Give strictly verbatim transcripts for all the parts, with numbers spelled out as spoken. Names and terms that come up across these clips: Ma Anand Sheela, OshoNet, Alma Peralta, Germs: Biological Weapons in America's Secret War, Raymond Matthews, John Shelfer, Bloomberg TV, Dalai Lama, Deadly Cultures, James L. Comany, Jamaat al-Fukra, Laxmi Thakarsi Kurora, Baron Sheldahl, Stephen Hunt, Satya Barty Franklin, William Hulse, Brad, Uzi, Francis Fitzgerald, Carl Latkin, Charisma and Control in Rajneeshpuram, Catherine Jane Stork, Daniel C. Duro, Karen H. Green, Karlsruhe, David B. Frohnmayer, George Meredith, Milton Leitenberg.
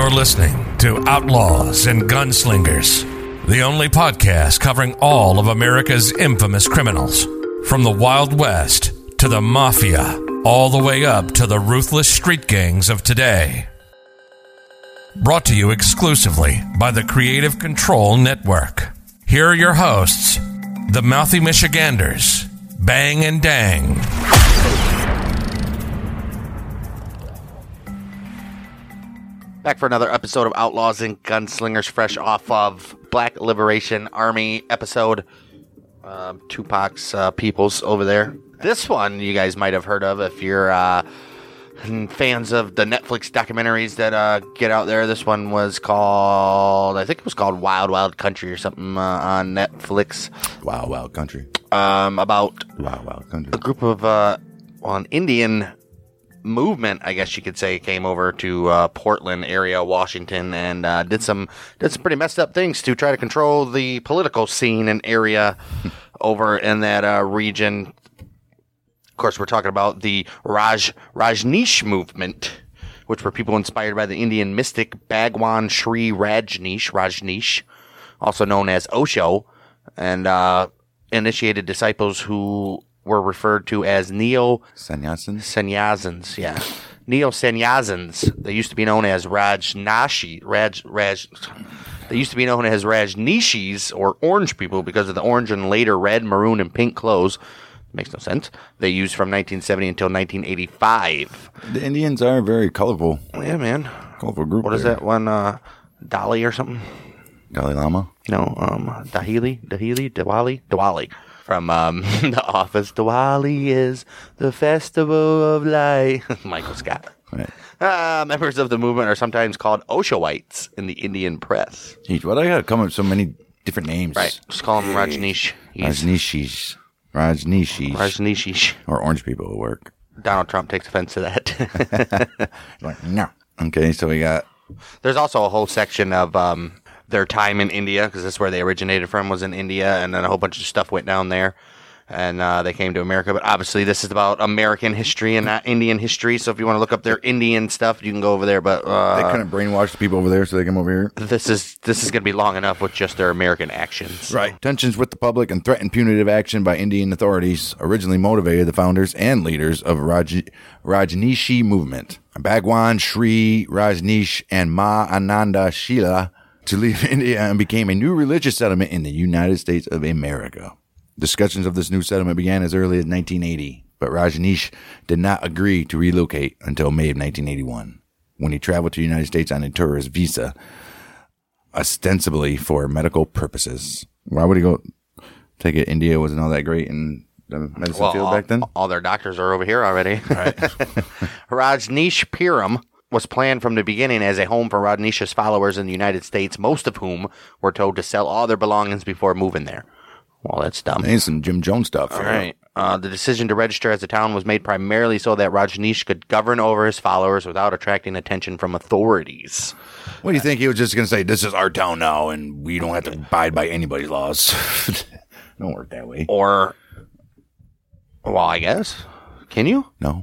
You're listening to Outlaws and Gunslingers, the only podcast covering all of America's infamous criminals, from the Wild West to the Mafia, all the way up to the ruthless street gangs of today. Brought to you exclusively by the Creative Control Network. Here are your hosts, the Mouthy Michiganders, Bang and Dang. Back for another episode of Outlaws and Gunslingers, fresh off of Black Liberation Army episode. Uh, Tupac's uh, peoples over there. This one you guys might have heard of if you're uh, fans of the Netflix documentaries that uh, get out there. This one was called, I think it was called Wild Wild Country or something uh, on Netflix. Wild Wild Country. Um, about Wild Wild Country. A group of uh, well, an Indian movement, I guess you could say, came over to uh, Portland area, Washington, and uh, did some did some pretty messed up things to try to control the political scene and area over in that uh, region. Of course, we're talking about the Raj Rajneesh movement, which were people inspired by the Indian mystic Bhagwan Shree Rajneesh, Rajneesh, also known as Osho, and uh, initiated disciples who were referred to as neo-sannyasins. Sannyasins, yeah. Neo-sannyasins. They used to be known as Rajnashi. Raj, Raj, they used to be known as Rajneeshis, or orange people, because of the orange and later red, maroon, and pink clothes. Makes no sense. They used from nineteen seventy until nineteen eighty-five. The Indians are very colorful. Yeah, man. Colorful group. What there. Is that one? Uh, Dali or something? Dalai Lama? No. Um, Dahili? Dahili? Diwali? Diwali. From um, The Office, Diwali is the festival of light. Michael Scott. Right. Uh, members of the movement are sometimes called Oshoites in the Indian press. Jeez, why do I got to come up with so many different names? Right. Just call them Rajneesh. Rajneeshis. Rajneeshis. Rajneeshis. Or orange people at work. Donald Trump takes offense to that. Like, no. Okay, so we got... There's also a whole section of... Um, their time in India, because that's where they originated from, was in India, and then a whole bunch of stuff went down there, and uh, they came to America. But obviously, this is about American history and not Indian history, so if you want to look up their Indian stuff, you can go over there. But uh, they kind of brainwashed the people over there so they come over here? This is this is going to be long enough with just their American actions. Right. Tensions with the public and threatened punitive action by Indian authorities originally motivated the founders and leaders of Raj- Rajneeshi movement. Bhagwan Shree Rajneesh and Ma Anand Sheela to leave India and became a new religious settlement in the United States of America. Discussions of this new settlement began as early as nineteen eighty, but Rajneesh did not agree to relocate until May of nineteen eighty-one, when he traveled to the United States on a tourist visa, ostensibly for medical purposes. Why would he go? Take it, India wasn't all that great in the medicine well, field all, back then? All their doctors are over here already. Right. Rajneeshpuram was planned from the beginning as a home for Rajneesh's followers in the United States, most of whom were told to sell all their belongings before moving there. Well, that's dumb. Ain't some Jim Jones stuff. All right. Uh, the decision to register as a town was made primarily so that Rajneesh could govern over his followers without attracting attention from authorities. What do you think? He was just going to say, this is our town now, and we don't have to abide by anybody's laws. Don't work that way. Or, well, I guess. Can you? No.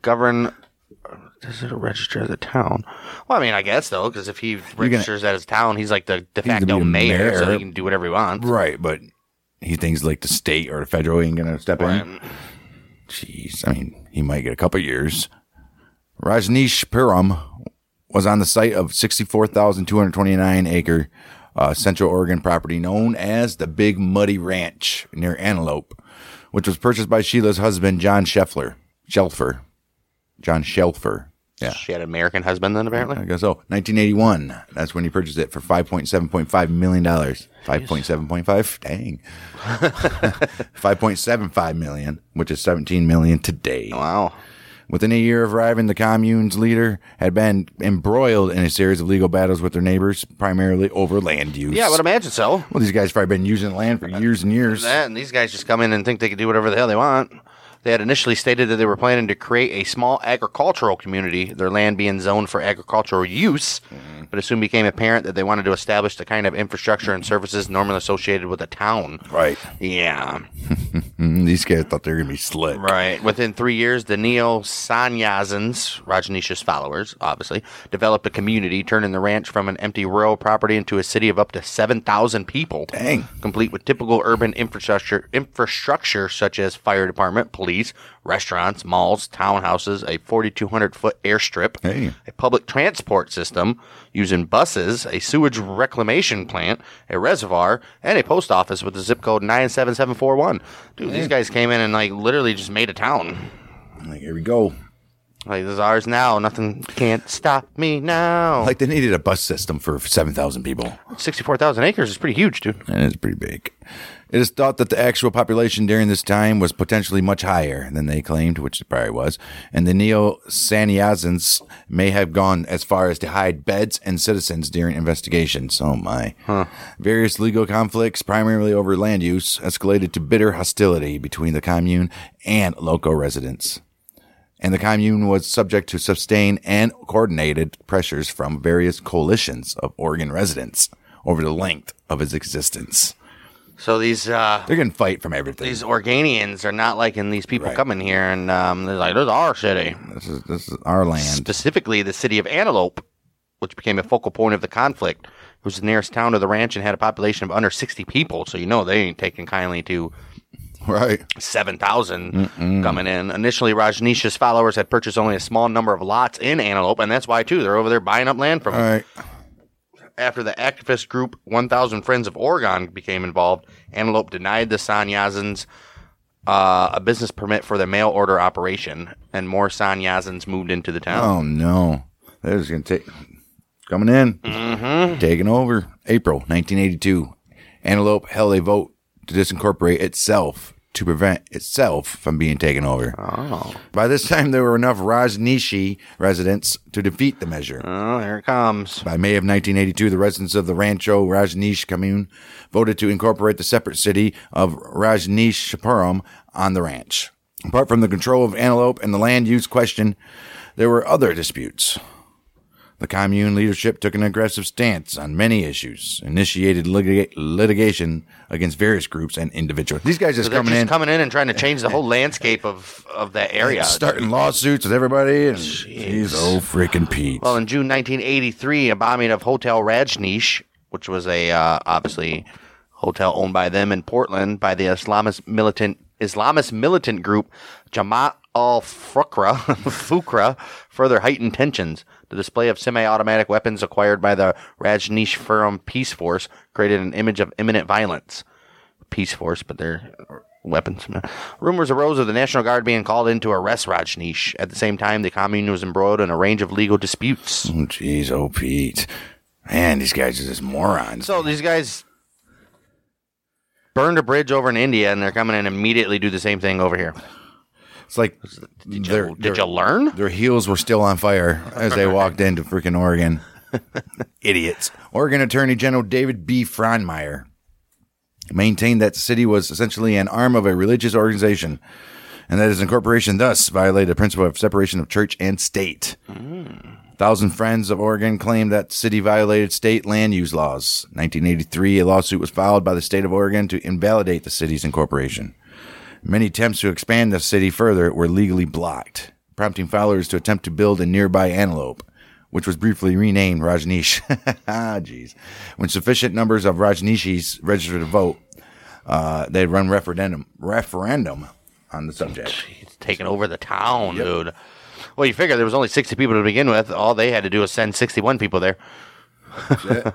Govern... Does it register as a town? Well, I mean, I guess, though, because if he registers that as a town, he's like the de facto mayor, mayor, so he can do whatever he wants. Right, but he thinks like the state or the federal ain't going to step right in. Jeez, I mean, he might get a couple years. Rajneeshpuram was on the site of sixty-four thousand two hundred twenty-nine acre uh, Central Oregon property known as the Big Muddy Ranch near Antelope, which was purchased by Sheila's husband, John Shelfer. Shelfer. John Shelfer. Yeah. She had an American husband then, apparently? I guess so. nineteen eighty-one. That's when he purchased it for five point seven five million dollars. five point seven five? Dang. five point seven five million dollars, which is seventeen million dollars today. Wow. Within a year of arriving, the commune's leader had been embroiled in a series of legal battles with their neighbors, primarily over land use. Yeah, I would imagine so. Well, these guys have probably been using land for years and years. That, and these guys just come in and think they can do whatever the hell they want. They had initially stated that they were planning to create a small agricultural community, their land being zoned for agricultural use, mm-hmm. but it soon became apparent that they wanted to establish the kind of infrastructure and services normally associated with a town. Right. Yeah. These guys thought they were going to be slick. Right. Within three years, the Neo-Sannyasins, Rajneesh's followers, obviously, developed a community, turning the ranch from an empty rural property into a city of up to seven thousand people. Dang. Complete with typical urban infrastructure, infrastructure such as fire department, police, restaurants, malls, townhouses, a forty-two hundred foot airstrip, hey. a public transport system using buses, a sewage reclamation plant, a reservoir, and a post office with the zip code nine seven seven four one. Dude, hey. These guys came in and like literally just made a town. Like, here we go. Like, this is ours now. Nothing can't stop me now. Like, they needed a bus system for seven thousand people. sixty-four thousand acres is pretty huge, dude. That is pretty big. It is thought that the actual population during this time was potentially much higher than they claimed, which it probably was, and the Neo-Sannyasins may have gone as far as to hide beds and citizens during investigations. Oh, my. Huh. Various legal conflicts, primarily over land use, escalated to bitter hostility between the commune and local residents. And the commune was subject to sustained and coordinated pressures from various coalitions of Oregon residents over the length of its existence. So these... Uh, they're going to fight from everything. These Oregonians are not liking these people right. coming here, and um, they're like, this is our city. This is, this is our land. Specifically, the city of Antelope, which became a focal point of the conflict. It was the nearest town to the ranch and had a population of under sixty people, so you know they ain't taking kindly to... Right. seven thousand Mm-mm. coming in. Initially, Rajneesh's followers had purchased only a small number of lots in Antelope, and that's why, too, they're over there buying up land from All them. Right. After the activist group one thousand Friends of Oregon became involved, Antelope denied the Sannyasins uh, a business permit for their mail order operation, and more Sannyasins moved into the town. Oh, no. That was going to take... Coming in. Mm-hmm. Taking over. April nineteen eighty-two, Antelope held a vote to disincorporate itself to prevent itself from being taken over. Oh. By this time, there were enough Rajneeshi residents to defeat the measure. Oh, here it comes. By May of nineteen eighty-two, the residents of the Rancho Rajneesh commune voted to incorporate the separate city of Rajneeshpuram on the ranch. Apart from the control of Antelope and the land use question, there were other disputes. The commune leadership took an aggressive stance on many issues, initiated litiga- litigation against various groups and individuals. These guys just so coming just in, coming in, and trying to change the whole landscape of, of that area, starting lawsuits with everybody. And jeez, oh freaking Pete! Well, in June nineteen eighty-three, a bombing of Hotel Rajneesh, which was a uh, obviously hotel owned by them in Portland, by the Islamist militant Islamist militant group Jamaat al-Fukra, Fukra, further heightened tensions. The display of semi-automatic weapons acquired by the Rajneeshpuram Peace Force created an image of imminent violence. Peace Force, but they're weapons. Rumors arose of the National Guard being called in to arrest Rajneesh. At the same time, the commune was embroiled in a range of legal disputes. Oh, jeez, oh, Pete. Man, these guys are just morons. So these guys burned a bridge over in India, and they're coming in and immediately do the same thing over here. It's like, did you, their, did you learn? Their heels were still on fire as they walked into freaking Oregon. Idiots. Oregon Attorney General David B. Frohnmayer maintained that the city was essentially an arm of a religious organization, and that its incorporation thus violated the principle of separation of church and state. Mm. Thousand Friends of Oregon claimed that the city violated state land use laws. In nineteen eighty-three, a lawsuit was filed by the state of Oregon to invalidate the city's incorporation. Many attempts to expand the city further were legally blocked, prompting followers to attempt to build a nearby Antelope, which was briefly renamed Rajneesh. Ah, jeez. When sufficient numbers of Rajneeshis registered to vote, uh, they run referendum referendum on the subject. It's taking over the town, yep. Dude. Well, you figure there was only sixty people to begin with. All they had to do was send sixty-one people there. Out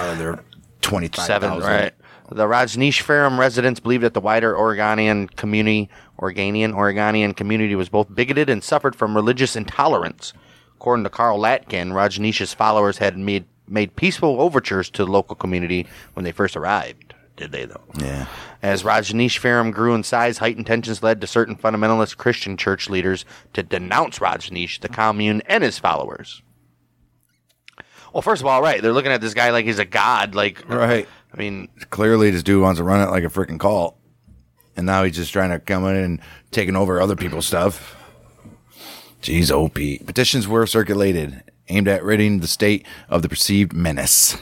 of their twenty-five thousand. Right. The Rajneeshpuram residents believed that the wider Oregonian community, Oregonian, Oregonian community was both bigoted and suffered from religious intolerance. According to Carl Latkin, Rajneesh's followers had made, made peaceful overtures to the local community when they first arrived. Did they, though? Yeah. As Rajneeshpuram grew in size, heightened tensions led to certain fundamentalist Christian church leaders to denounce Rajneesh, the commune, and his followers. Well, first of all, right, they're looking at this guy like he's a god, like... Right. I mean, clearly this dude wants to run it like a freaking cult. And now he's just trying to come in and taking over other people's stuff. Jeez, O P. Petitions were circulated, aimed at ridding the state of the perceived menace.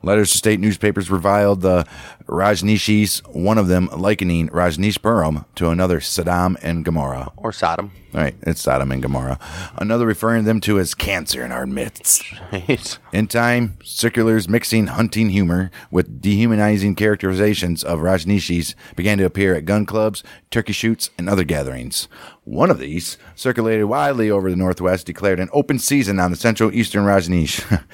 Letters to state newspapers reviled the Rajneeshis, one of them likening Rajneeshpuram to another Saddam and Gomorrah. Or Sodom. All right, it's Sodom and Gomorrah. Another referring them to as cancer in our midst. Right. In time, circulars mixing hunting humor with dehumanizing characterizations of Rajneeshis began to appear at gun clubs, turkey shoots, and other gatherings. One of these, circulated widely over the Northwest, declared an open season on the central eastern Rajneesh,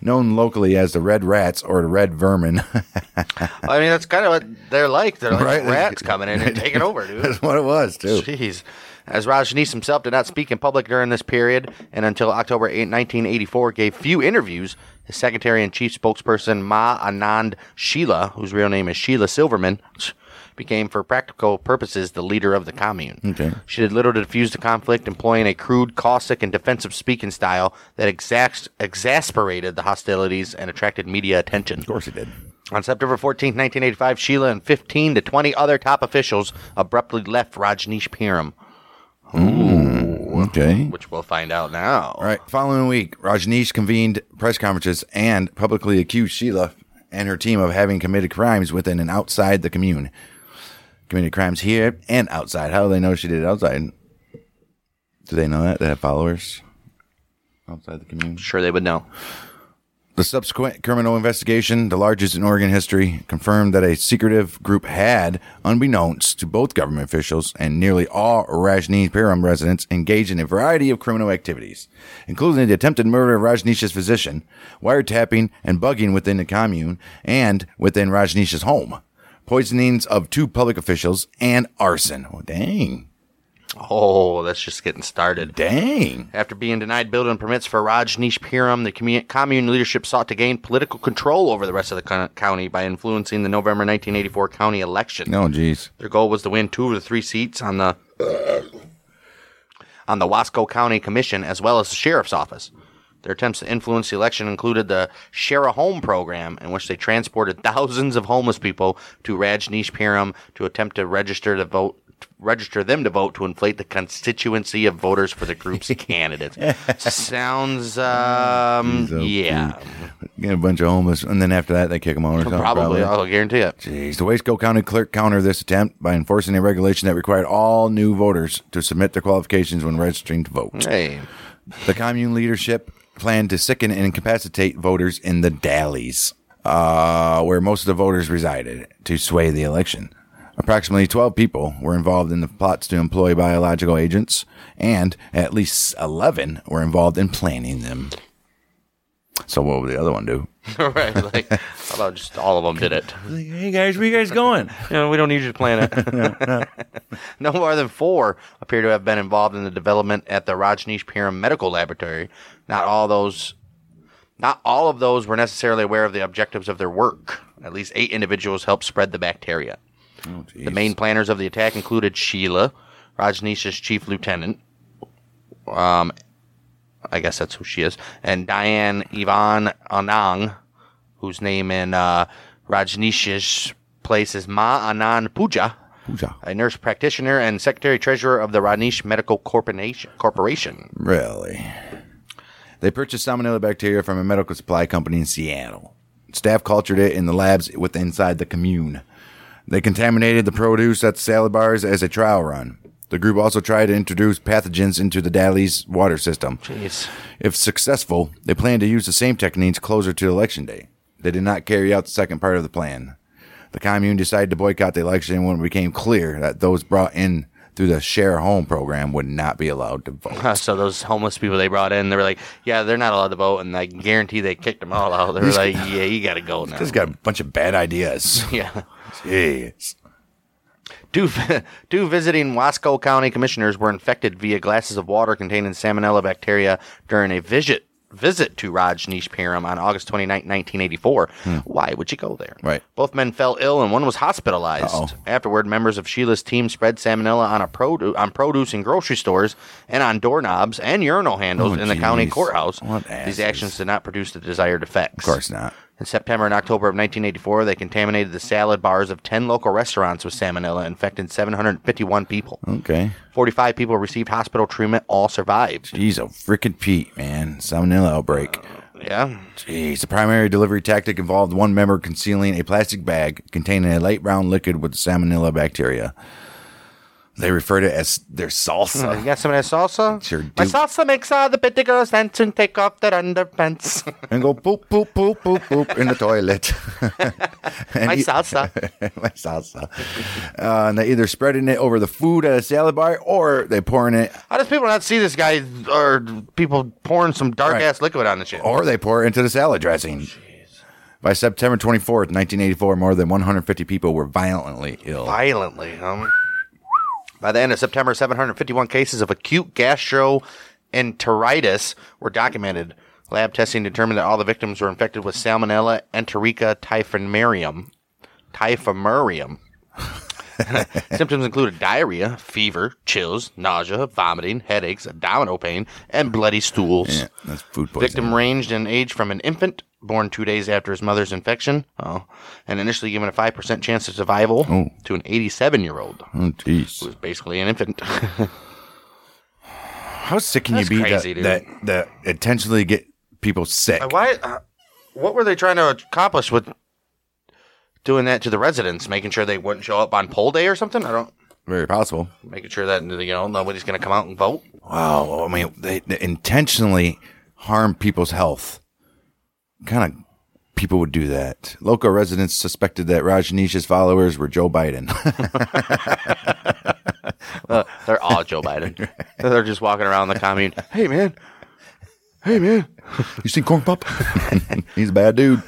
known locally as the Red Rats or the Red Vermin. I mean, that's kind of what they're like. They're like right? rats coming in and taking over, dude. That's what it was, too. Jeez. As Rajneesh himself did not speak in public during this period, and until October eighth, nineteen eighty-four, gave few interviews, his secretary and chief spokesperson, Ma Anand Sheela, whose real name is Sheila Silverman, became, for practical purposes, the leader of the commune. Okay. She did little to diffuse the conflict, employing a crude, caustic, and defensive speaking style that exas- exasperated the hostilities and attracted media attention. Of course it did. On September fourteenth, nineteen eighty-five, Sheila and fifteen to twenty other top officials abruptly left Rajneeshpuram. Ooh, okay. Which we'll find out now. All right. Following week, Rajneesh convened press conferences and publicly accused Sheila and her team of having committed crimes within and outside the commune. Committed crimes here and outside. How do they know she did it outside? Do they know that? They have followers outside the commune? Sure, they would know. The subsequent criminal investigation, the largest in Oregon history, confirmed that a secretive group had, unbeknownst to both government officials and nearly all Rajneeshpuram residents, engaged in a variety of criminal activities, including the attempted murder of Rajneesh's physician, wiretapping and bugging within the commune and within Rajneesh's home, poisonings of two public officials, and arson. Oh, dang. Oh, that's just getting started. Dang. After being denied building permits for Rajneeshpuram, the commun- commune leadership sought to gain political control over the rest of the con- county by influencing the November nineteen eighty-four county election. Oh, geez. Their goal was to win two of the three seats on the uh, on the Wasco County Commission, as well as the sheriff's office. Their attempts to influence the election included the Share a Home program, in which they transported thousands of homeless people to Rajneeshpuram to attempt to register to vote. register them to vote to inflate the constituency of voters for the group's candidates. Sounds, um, Jeez, yeah. Get a bunch of homeless, and then after that, they kick them out or something. Probably, probably. I'll guarantee it. Jeez, the Wasco County clerk countered this attempt by enforcing a regulation that required all new voters to submit their qualifications when registering to vote. Hey. The commune leadership planned to sicken and incapacitate voters in the Dalles, uh, where most of the voters resided, to sway the election. Approximately twelve people were involved in the plots to employ biological agents, and at least eleven were involved in planning them. So what would the other one do? Right, like, how about just all of them did it? Like, hey, guys, where you guys going? You know, we don't need you to plan it. no, no. No more than four appear to have been involved in the development at the Rajneeshpuram Medical Laboratory. Not all those... Not all of those were necessarily aware of the objectives of their work. At least eight individuals helped spread the bacteria. Oh, the main planners of the attack included Sheila, Rajneesh's chief lieutenant, um, I guess that's who she is, and Diane Yvonne Onang, whose name in uh, Rajneesh's place is Ma Anand Puja, Puja, a nurse practitioner and secretary-treasurer of the Rajneesh Medical Corporation. Really? They purchased salmonella bacteria from a medical supply company in Seattle. Staff cultured it in the labs with inside the commune. They contaminated the produce at the salad bars as a trial run. The group also tried to introduce pathogens into the Dalles water system. Jeez. If successful, they planned to use the same techniques closer to election day. They did not carry out the second part of the plan. The commune decided to boycott the election when it became clear that those brought in through the Share Home program would not be allowed to vote. So those homeless people they brought in, they were like, yeah, they're not allowed to vote, and I guarantee they kicked them all out. They were like, yeah, you got to go now. Just got a bunch of bad ideas. Yeah. Jeez. Two, two visiting Wasco County commissioners were infected via glasses of water containing salmonella bacteria during a visit visit to Rajneeshpuram on August twenty-ninth, nineteen eighty-four. Hmm. Why would you go there? Right. Both men fell ill and one was hospitalized. Uh-oh. Afterward, members of Sheila's team spread salmonella on a produ- on produce in grocery stores and on doorknobs and urinal handles oh, in geez. the county courthouse. What asses. These actions did not produce the desired effects. Of course not. In September and October of nineteen eighty-four, they contaminated the salad bars of ten local restaurants with salmonella, infecting seven hundred fifty-one people. Okay. forty-five people received hospital treatment, all survived. Jeez, a frickin' Pete, man. Salmonella outbreak. Uh, yeah. Jeez, the primary delivery tactic involved one member concealing a plastic bag containing a light brown liquid with salmonella bacteria. They refer to it as their salsa. You got some of that salsa? Sure do. My salsa makes all the pretty girls dance and take off their underpants. And go poop, poop, poop, poop, poop in the toilet. My e- salsa. My salsa. Uh, and they're either spreading it over the food at a salad bar or they're pouring it. How does people not see this guy or people pouring some dark-ass right. liquid on the shit? Or they pour it into the salad dressing. Jeez. By September twenty-fourth, nineteen eighty-four, more than one hundred fifty people were violently ill. Violently, huh? By the end of September, seven hundred fifty-one cases of acute gastroenteritis were documented. Lab testing determined that all the victims were infected with Salmonella enterica typhimurium. Typhimurium. Symptoms included diarrhea, fever, chills, nausea, vomiting, headaches, abdominal pain, and bloody stools. Yeah, that's food poisoning. Victim ranged in age from an infant, born two days after his mother's infection, oh, and initially given a five percent chance of survival oh. to an eighty-seven-year-old oh, who was basically an infant. How sick can that's you be crazy, that, that that intentionally get people sick? Uh, why? Uh, what were they trying to accomplish with doing that to the residents, making sure they wouldn't show up on poll day or something? I don't. Very possible. Making sure that, you know, nobody's going to come out and vote. Wow. I mean, they, they intentionally harm people's health. Kind of people would do that. Local residents suspected that Rajneesh's followers were Joe Biden. uh, they're all Joe Biden. They're just walking around the commune. Hey, man. Hey, man. You seen Corn Pop? He's a bad dude.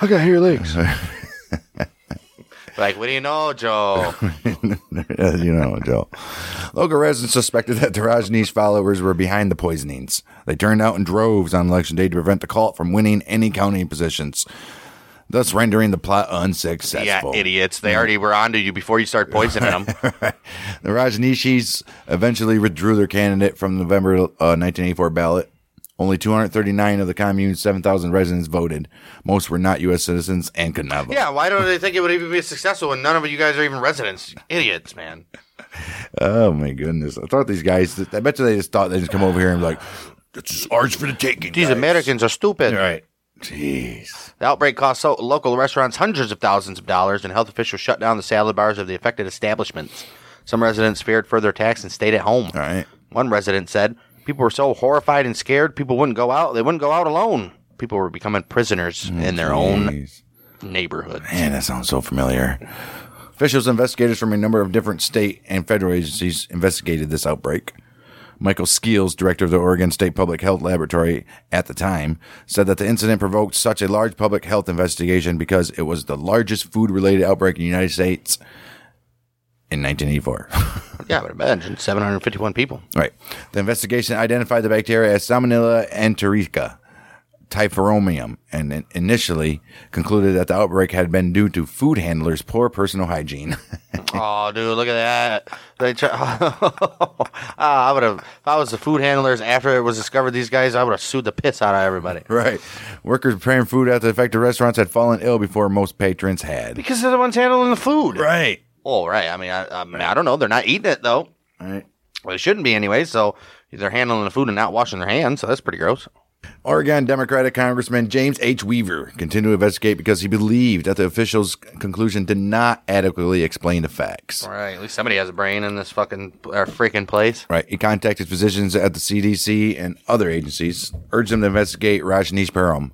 I got hairy legs. Like, what do you know, Joe? You know, Joe. Local residents suspected that the Rajneesh followers were behind the poisonings. They turned out in droves on election day to prevent the cult from winning any county positions, thus rendering the plot unsuccessful. Yeah, idiots. They already were onto you before you start poisoning them. The Rajneeshis eventually withdrew their candidate from the November uh, nineteen eighty-four ballot. Only two hundred thirty-nine of the commune's seven thousand residents voted. Most were not U S citizens and could not vote. Yeah, why don't they think it would even be successful when none of you guys are even residents? Idiots, man. Oh, my goodness. I thought these guys, I bet you they just thought they'd just come over here and be like, it's ours for the taking, These guys. Americans are stupid. Right. Jeez. The outbreak cost so- local restaurants hundreds of thousands of dollars, and health officials shut down the salad bars of the affected establishments. Some residents feared further attacks and stayed at home. All right. One resident said, people were so horrified and scared, people wouldn't go out. They wouldn't go out alone. People were becoming prisoners oh, in their geez. own neighborhoods. Man, that sounds so familiar. Officials and investigators from a number of different state and federal agencies investigated this outbreak. Michael Skeels, director of the Oregon State Public Health Laboratory at the time, said that the incident provoked such a large public health investigation because it was the largest food-related outbreak in the United States in nineteen eighty-four. Yeah, but imagine seven hundred fifty-one people. Right. The investigation identified the bacteria as Salmonella enterica typhimurium and initially concluded that the outbreak had been due to food handlers' poor personal hygiene. Oh, dude, look at that. They try- oh, I would have, if I was the food handlers after it was discovered, these guys, I would have sued the piss out of everybody. Right. Workers preparing food at the affected restaurants had fallen ill before most patrons had. Because they're the ones handling the food. Right. Oh, right. I mean, I, I mean, I don't know. They're not eating it, though. Right. Well, they shouldn't be anyway, so they're handling the food and not washing their hands, so that's pretty gross. Oregon Democratic Congressman James H. Weaver continued to investigate because he believed that the officials' conclusion did not adequately explain the facts. All right. At least somebody has a brain in this fucking uh, freaking place. Right. He contacted physicians at the C D C and other agencies, urged them to investigate Rajneeshpuram.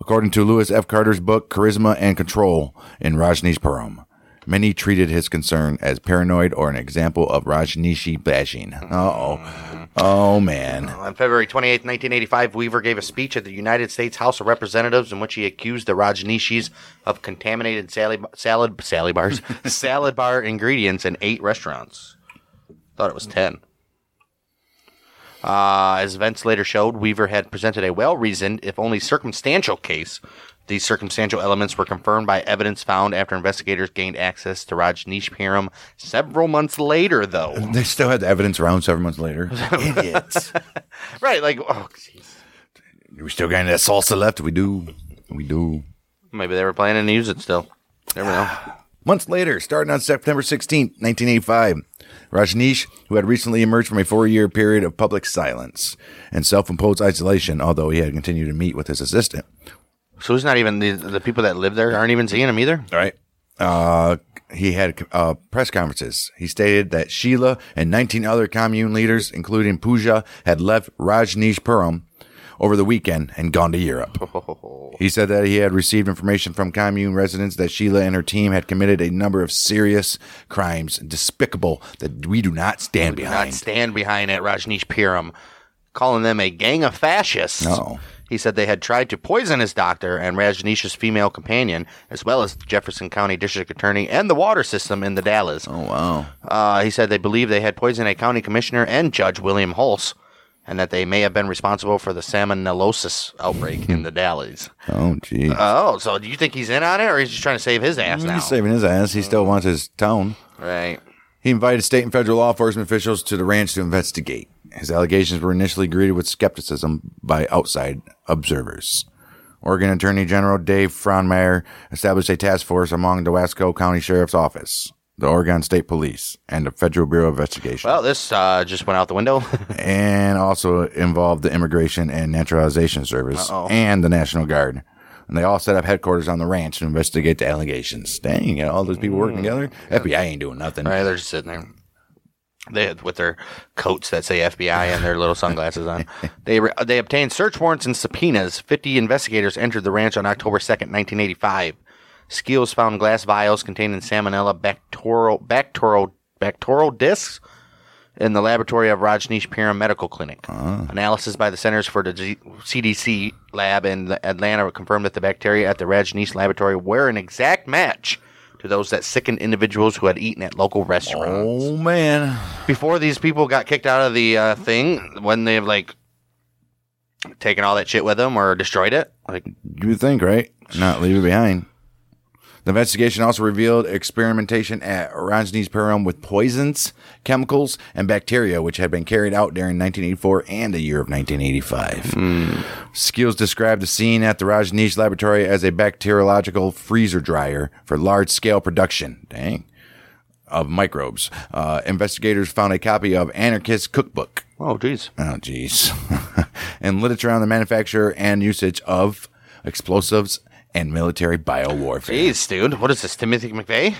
According to Lewis F. Carter's book, Charisma and Control in Rajneeshpuram, many treated his concern as paranoid or an example of Rajneeshi bashing. Uh-oh. Oh, man. On February twenty-eighth, nineteen eighty-five, Weaver gave a speech at the United States House of Representatives in which he accused the Rajneeshis of contaminated salad, salad, salad bars, salad bar ingredients in eight restaurants. Thought it was ten. Uh, as events later showed, Weaver had presented a well-reasoned, if only circumstantial case. These circumstantial elements were confirmed by evidence found after investigators gained access to Rajneeshpuram several months later, though. They still had the evidence around several months later. Idiots. Right, like, oh, jeez. We still got any of that salsa left? We do. We do. Maybe they were planning to use it still. Never know. Months later, starting on September sixteenth, nineteen eighty-five, Rajneesh, who had recently emerged from a four-year period of public silence and self-imposed isolation, although he had continued to meet with his assistant. So it's not even the, the people that live there aren't even seeing him either? All right. Uh, he had uh, press conferences. He stated that Sheela and nineteen other commune leaders, including Pooja, had left Rajneeshpuram over the weekend and gone to Europe. Oh. He said that he had received information from commune residents that Sheela and her team had committed a number of serious crimes, despicable, that we do not stand we behind. Do not stand behind at Rajneeshpuram, calling them a gang of fascists. No. He said they had tried to poison his doctor and Rajneesh's female companion, as well as the Jefferson County District Attorney and the water system in the Dalles. Oh, wow. Uh, he said they believed they had poisoned a county commissioner and Judge William Hulse, and that they may have been responsible for the salmonellosis outbreak in the Dalles. Oh, geez. Oh, so do you think he's in on it, or he's just trying to save his ass he's now? He's saving his ass. He still wants his tone. Right. He invited state and federal law enforcement officials to the ranch to investigate. His allegations were initially greeted with skepticism by outside observers. Oregon Attorney General Dave Frohnmayer established a task force among the Wasco County Sheriff's Office, the Oregon State Police, and the Federal Bureau of Investigation. Well, this uh, just went out the window. And also involved the Immigration and Naturalization Service Uh-oh. and the National Guard. And they all set up headquarters on the ranch to investigate the allegations. Dang, you know, all those people working mm. together? F B I ain't doing nothing. Right, they're just sitting there. They with their coats that say F B I and their little sunglasses on. They re, they obtained search warrants and subpoenas. fifty investigators entered the ranch on October second, nineteen eighty-five. Skills found glass vials containing Salmonella bacterial bacterial bacterial discs in the laboratory of Rajneeshpuram Medical Clinic. Uh. Analysis by the Centers for the G- C D C lab in Atlanta confirmed that the bacteria at the Rajneesh laboratory were an exact match to those that sickened individuals who had eaten at local restaurants. Oh, man. Before these people got kicked out of the uh, thing, when they've, like, taken all that shit with them or destroyed it. Like, you would think, right? Not leave it behind. The investigation also revealed experimentation at Rajneeshpuram with poisons, chemicals, and bacteria, which had been carried out during nineteen eighty-four and the year of nineteen eighty-five. Mm. Skills described the scene at the Rajneesh laboratory as a bacteriological freezer dryer for large-scale production. Dang. Of microbes. Uh, investigators found a copy of Anarchist Cookbook. Oh, geez. Oh, geez. And literature on the manufacture and usage of explosives and military biowarfare. Jeez, dude. What is this, Timothy McVeigh?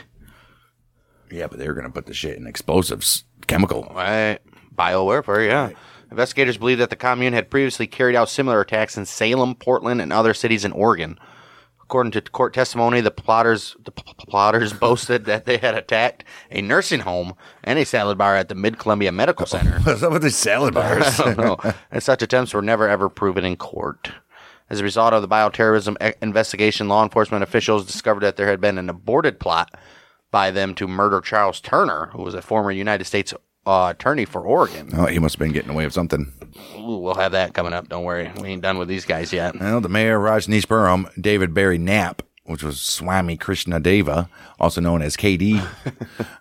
Yeah, but they were going to put the shit in explosives. Chemical. Right. Biowarfare, yeah. Right. Investigators believe that the commune had previously carried out similar attacks in Salem, Portland, and other cities in Oregon. According to court testimony, the plotters the p- p- plotters boasted that they had attacked a nursing home and a salad bar at the Mid-Columbia Medical Center. What's up with the salad bars? I don't know. And such attempts were never, ever proven in court. As a result of the bioterrorism investigation, law enforcement officials discovered that there had been an aborted plot by them to murder Charles Turner, who was a former United States uh, attorney for Oregon. Oh, he must have been getting away with something. Ooh, we'll have that coming up. Don't worry. We ain't done with these guys yet. Well, the mayor of Rajneeshpuram, David Barry Knapp, which was Swami Krishnadeva, also known as K D.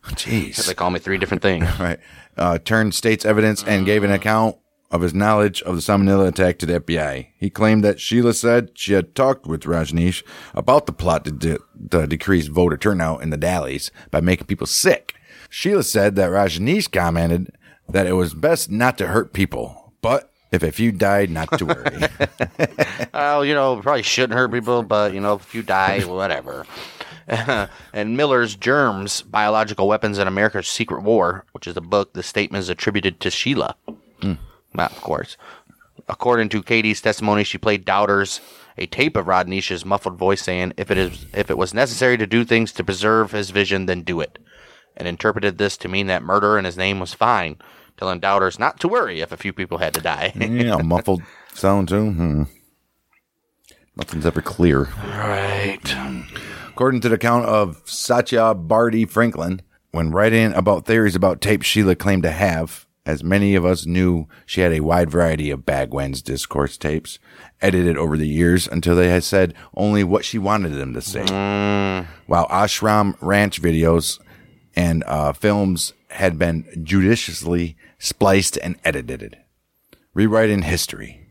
Jeez. They call me three different things. Right. Uh, turned state's evidence and gave an account of his knowledge of the salmonella attack to the F B I. He claimed that Sheela said she had talked with Rajneesh about the plot to, de- to decrease voter turnout in the Dalles by making people sick. Sheela said that Rajneesh commented that it was best not to hurt people, but if a few died, not to worry. Well, you know, probably shouldn't hurt people, but, you know, if you die, whatever. And Miller's Germs, Biological Weapons in America's Secret War, which is a book, the statement is attributed to Sheela. Mm. Well, of course. According to Katie's testimony, she played Doubters, a tape of Rajneesh's muffled voice saying, if it is, if it was necessary to do things to preserve his vision, then do it, and interpreted this to mean that murder in his name was fine, telling Doubters not to worry if a few people had to die. Yeah, muffled sound too. Hmm. Nothing's ever clear. Right. According to the account of Satya Barty Franklin, when writing about theories about tapes Sheela claimed to have, as many of us knew, she had a wide variety of Bhagwan's discourse tapes, edited over the years until they had said only what she wanted them to say. Mm. While ashram ranch videos and uh, films had been judiciously spliced and edited, rewriting history.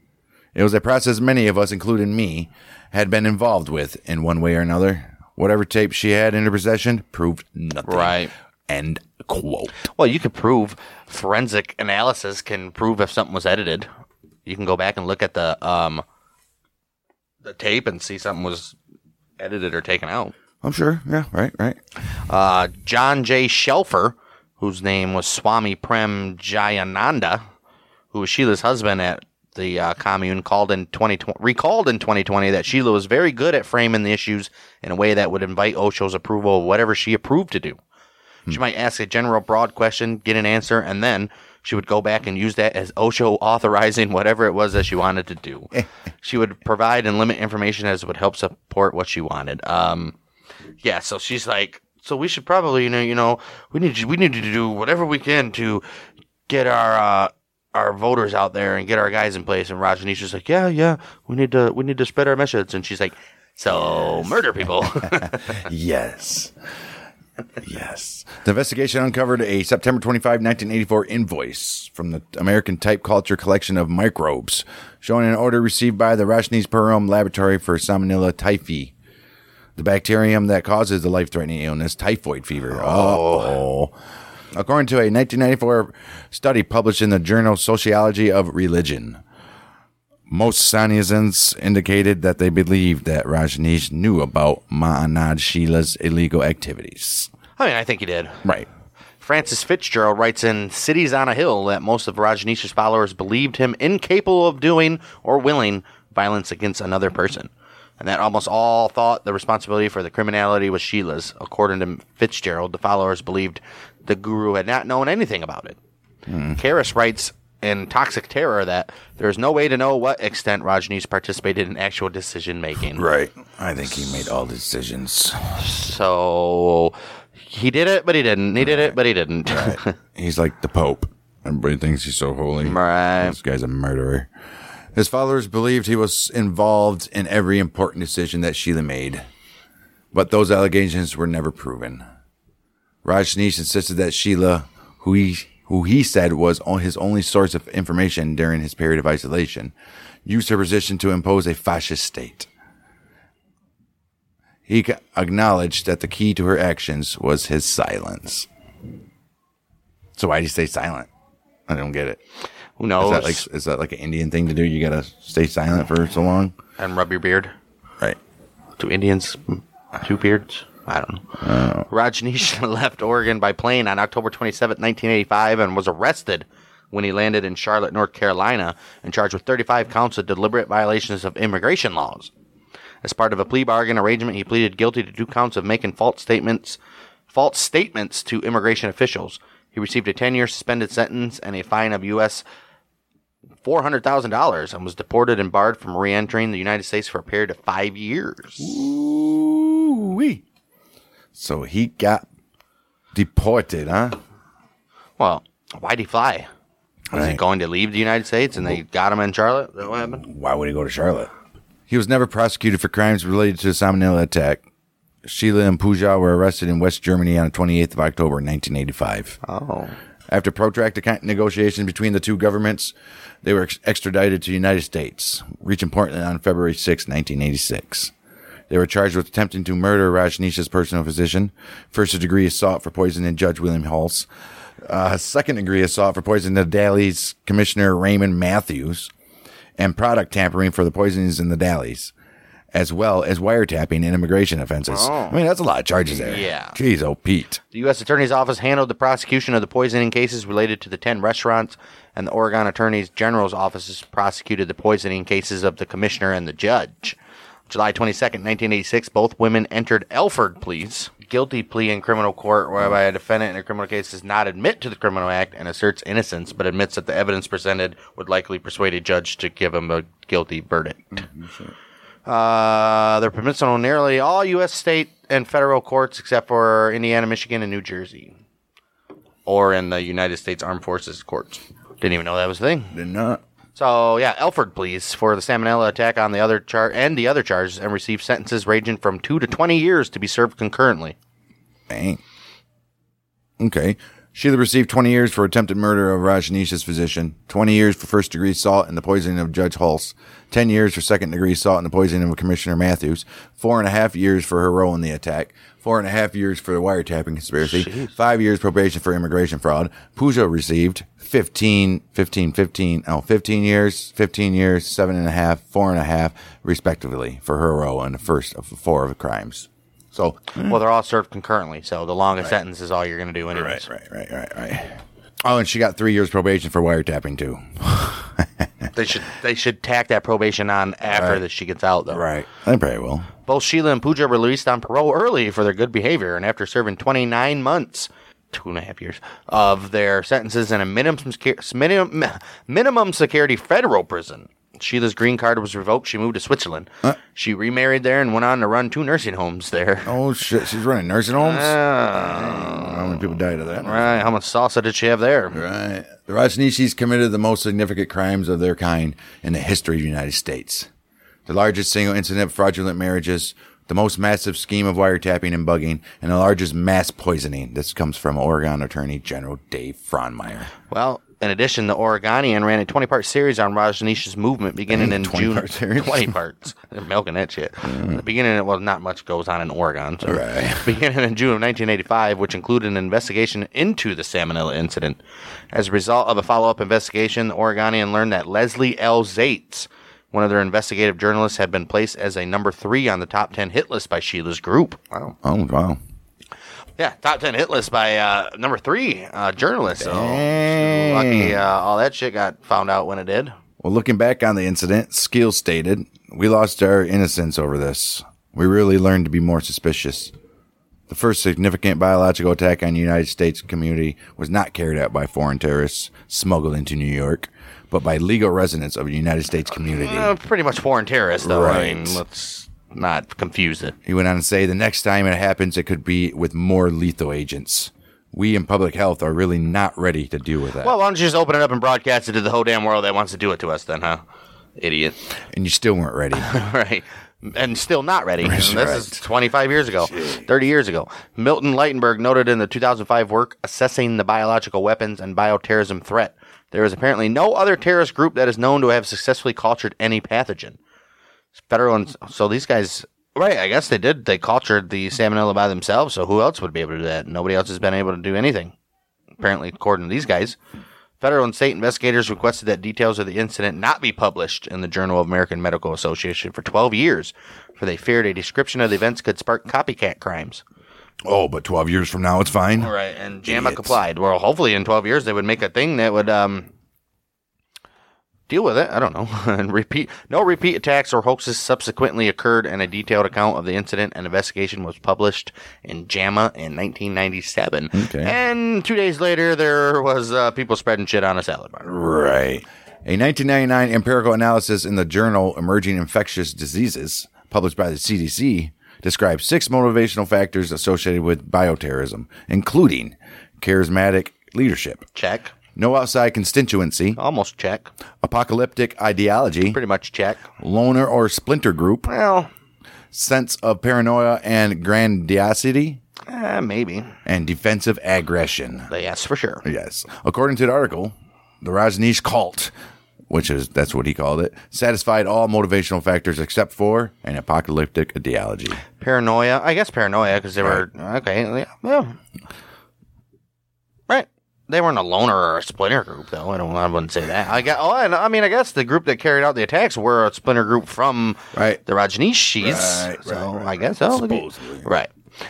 It was a process many of us, including me, had been involved with in one way or another. Whatever tape she had in her possession proved nothing. Right. End quote. Well, you could prove forensic analysis can prove if something was edited. You can go back and look at the um the tape and see something was edited or taken out. I'm sure. Yeah, right, right. Uh, John J. Shelfer, whose name was Swami Prem Jayananda, who was Sheila's husband at the uh, commune, called in twenty twenty, recalled in twenty twenty that Sheela was very good at framing the issues in a way that would invite Osho's approval of whatever she approved to do. Hmm. She might ask a general broad question, get an answer, and then she would go back and use that as Osho authorizing whatever it was that she wanted to do. She would provide and limit information as it would help support what she wanted. Um, yeah, so she's like, so we should probably, you know, you know, we need to, we need to do whatever we can to get our uh, our voters out there and get our guys in place. And Rajneesh is like, yeah, yeah, we need to we need to spread our message. And she's like, so yes. Murder people. Yes. Yes. The investigation uncovered a September twenty-fifth, nineteen eighty-four invoice from the American Type Culture Collection of Microbes showing an order received by the Rajneeshpuram Laboratory for Salmonella typhi, the bacterium that causes the life-threatening illness, typhoid fever. Oh. Uh-oh. According to a nineteen ninety-four study published in the journal Sociology of Religion, most Sannyasins indicated that they believed that Rajneesh knew about Ma Anand Sheila's illegal activities. I mean, I think he did. Right. Francis Fitzgerald writes in Cities on a Hill that most of Rajneesh's followers believed him incapable of doing or willing violence against another person, and that almost all thought the responsibility for the criminality was Sheila's. According to Fitzgerald, the followers believed the guru had not known anything about it. Mm. Karras writes in Toxic Terror that there is no way to know what extent Rajneesh participated in actual decision making. Right. I think he made all decisions. So he did it, but he didn't. He right. did it, but he didn't. Right. He's like the Pope. Everybody thinks he's so holy. Right. This guy's a murderer. His followers believed he was involved in every important decision that Sheela made, but those allegations were never proven. Rajneesh insisted that Sheela, who he who he said was his only source of information during his period of isolation, used her position to impose a fascist state. He acknowledged that the key to her actions was his silence. So why do you stay silent? I don't get it. Who knows? Is that like, is that like an Indian thing to do? You got to stay silent for so long? And rub your beard? Right. Two Indians, two beards? I don't know. Uh, Rajneesh left Oregon by plane on October twenty-seventh, nineteen eighty-five, and was arrested when he landed in Charlotte, North Carolina, and charged with thirty-five counts of deliberate violations of immigration laws. As part of a plea bargain arrangement, he pleaded guilty to two counts of making false statements, false statements to immigration officials. He received a ten-year suspended sentence and a fine of U S four hundred thousand dollars and was deported and barred from re-entering the United States for a period of five years. Ooh-wee. So he got deported, huh? Well, why'd he fly? Was right. he going to leave the United States and they got him in Charlotte? Is that what happened? Why would he go to Charlotte? He was never prosecuted for crimes related to the Salmonella attack. Sheela and Pooja were arrested in West Germany on the twenty-eighth of October, nineteen eighty-five. Oh. After protracted negotiations between the two governments, they were ex- extradited to the United States, reaching Portland on February sixth, nineteen eighty-six. They were charged with attempting to murder Rajneesh's personal physician, first-degree assault for poisoning Judge William Hulse, uh, second-degree assault for poisoning the Dalles Commissioner Raymond Matthews, and product tampering for the poisonings in the Dalles, as well as wiretapping and immigration offenses. Oh. I mean, that's a lot of charges there. Yeah. Jeez, oh, Pete. The U S Attorney's Office handled the prosecution of the poisoning cases related to the ten restaurants, and the Oregon Attorney General's offices prosecuted the poisoning cases of the commissioner and the judge. July twenty-second, nineteen eighty-six, both women entered Elford pleas, guilty plea in criminal court whereby a defendant in a criminal case does not admit to the criminal act and asserts innocence, but admits that the evidence presented would likely persuade a judge to give him a guilty verdict. Mm-hmm, sure. Uh, they're permissible in nearly all U S state and federal courts except for Indiana, Michigan, and New Jersey, or in the United States Armed Forces courts. Didn't even know that was a thing. Did not. So, yeah, Elford pleas for the Salmonella attack on the other char- and the other charges, and received sentences ranging from two to twenty years to be served concurrently. Dang. Okay. Sheila received twenty years for attempted murder of Rajneesh's physician, twenty years for first-degree assault and the poisoning of Judge Hulse, ten years for second-degree assault and the poisoning of Commissioner Matthews, four and a half years for her role in the attack, four and a half years for the wiretapping conspiracy, Jeez. five years probation for immigration fraud. Pujo received fifteen, fifteen, fifteen, oh, fifteen years, fifteen years, seven and a half, four and a half, respectively, for her role in the first of the four crimes. So, well, they're all served concurrently, so the longest right. sentence is all you're going to do anyways. Right, right, right, right, right. Oh, and she got three years probation for wiretapping, too. They should they should tack that probation on after right. that she gets out, though. Right. They probably will. Both Sheila and Pooja were released on parole early for their good behavior, and after serving twenty-nine months, two and a half years, of their sentences in a minimum, minimum, minimum security federal prison. Sheila's green card was revoked. She moved to Switzerland. Uh, she remarried there and went on to run two nursing homes there. Oh, shit. She's running nursing homes? Uh, how many people died of that? Right. How much salsa did she have there? Right. The Rajneeshis committed the most significant crimes of their kind in the history of the United States. The largest single incident of fraudulent marriages, the most massive scheme of wiretapping and bugging, and the largest mass poisoning. This comes from Oregon Attorney General Dave Frohnmayer. Well... In addition, the Oregonian ran a twenty-part series on Rajneesh's movement beginning in June. twenty parts. They're milking that shit. Mm. In the beginning, well, not much goes on in Oregon. So. Right. Beginning in June of nineteen eighty-five, which included an investigation into the Salmonella incident. As a result of a follow-up investigation, the Oregonian learned that Leslie L. Zaitz, one of their investigative journalists, had been placed as a number three on the top ten hit list by Sheila's group. Wow. Oh, wow. Yeah, top ten hit list by uh, number three uh, journalist. So lucky uh, all that shit got found out when it did. Well, looking back on the incident, Skeel stated, "We lost our innocence over this. We really learned to be more suspicious. The first significant biological attack on the United States community was not carried out by foreign terrorists smuggled into New York, but by legal residents of the United States community." Uh, pretty much foreign terrorists, though. Right. I mean, let's... not confuse it. He went on to say, "The next time it happens, it could be with more lethal agents. We in public health are really not ready to deal with that." Well, why don't you just open it up and broadcast it to the whole damn world that wants to do it to us then, huh? Idiot. And you still weren't ready. Right. And still not ready. Right. This is twenty-five years ago, thirty years ago. Milton Leitenberg noted in the two thousand five work, Assessing the Biological Weapons and Bioterrorism Threat, "There is apparently no other terrorist group that is known to have successfully cultured any pathogen." Federal and so these guys, right? I guess they did. They cultured the salmonella by themselves. So who else would be able to do that? Nobody else has been able to do anything, apparently, according to these guys. Federal and state investigators requested that details of the incident not be published in the Journal of American Medical Association for twelve years, for they feared a description of the events could spark copycat crimes. Oh, but twelve years from now, it's fine, right? And JAMA complied. Well, hopefully, in twelve years, they would make a thing that would um. deal with it. I don't know. and repeat. No repeat attacks or hoaxes subsequently occurred, and a detailed account of the incident and investigation was published in JAMA in nineteen ninety-seven. Okay. And two days later, there was uh, people spreading shit on a salad bar. Right. A nineteen ninety-nine empirical analysis in the journal Emerging Infectious Diseases, published by the C D C, describes six motivational factors associated with bioterrorism, including charismatic leadership. Check. No outside constituency. Almost check. Apocalyptic ideology. Pretty much check. Loner or splinter group. Well. Sense of paranoia and grandiosity. Eh, maybe. And defensive aggression. Yes, for sure. Yes. According to the article, the Rajneesh cult, which is, that's what he called it, satisfied all motivational factors except for an apocalyptic ideology. Paranoia. I guess paranoia because they were, right. okay, well. Right. They weren't a loner or a splinter group, though. I don't. I wouldn't say that. I guess, oh, I, I mean, I guess the group that carried out the attacks were a splinter group from right. the Rajneeshis. Right, so right, right, I guess. Right. Oh, supposedly. Right.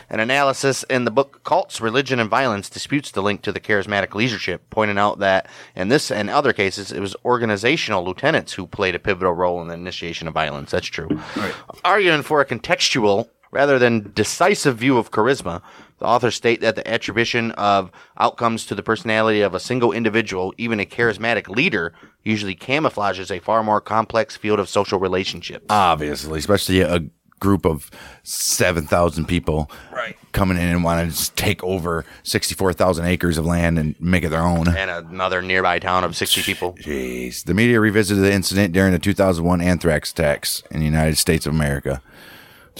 An analysis in the book Cults, Religion, and Violence disputes the link to the charismatic leadership, pointing out that in this and other cases, it was organizational lieutenants who played a pivotal role in the initiation of violence. That's true. Right. Arguing for a contextual rather than decisive view of charisma, the authors state that the attribution of outcomes to the personality of a single individual, even a charismatic leader, usually camouflages a far more complex field of social relationships. Obviously, especially a group of seven thousand people right. coming in and wanting to just take over sixty-four thousand acres of land and make it their own. And another nearby town of sixty people. Jeez. The media revisited the incident during the two thousand one anthrax attacks in the United States of America.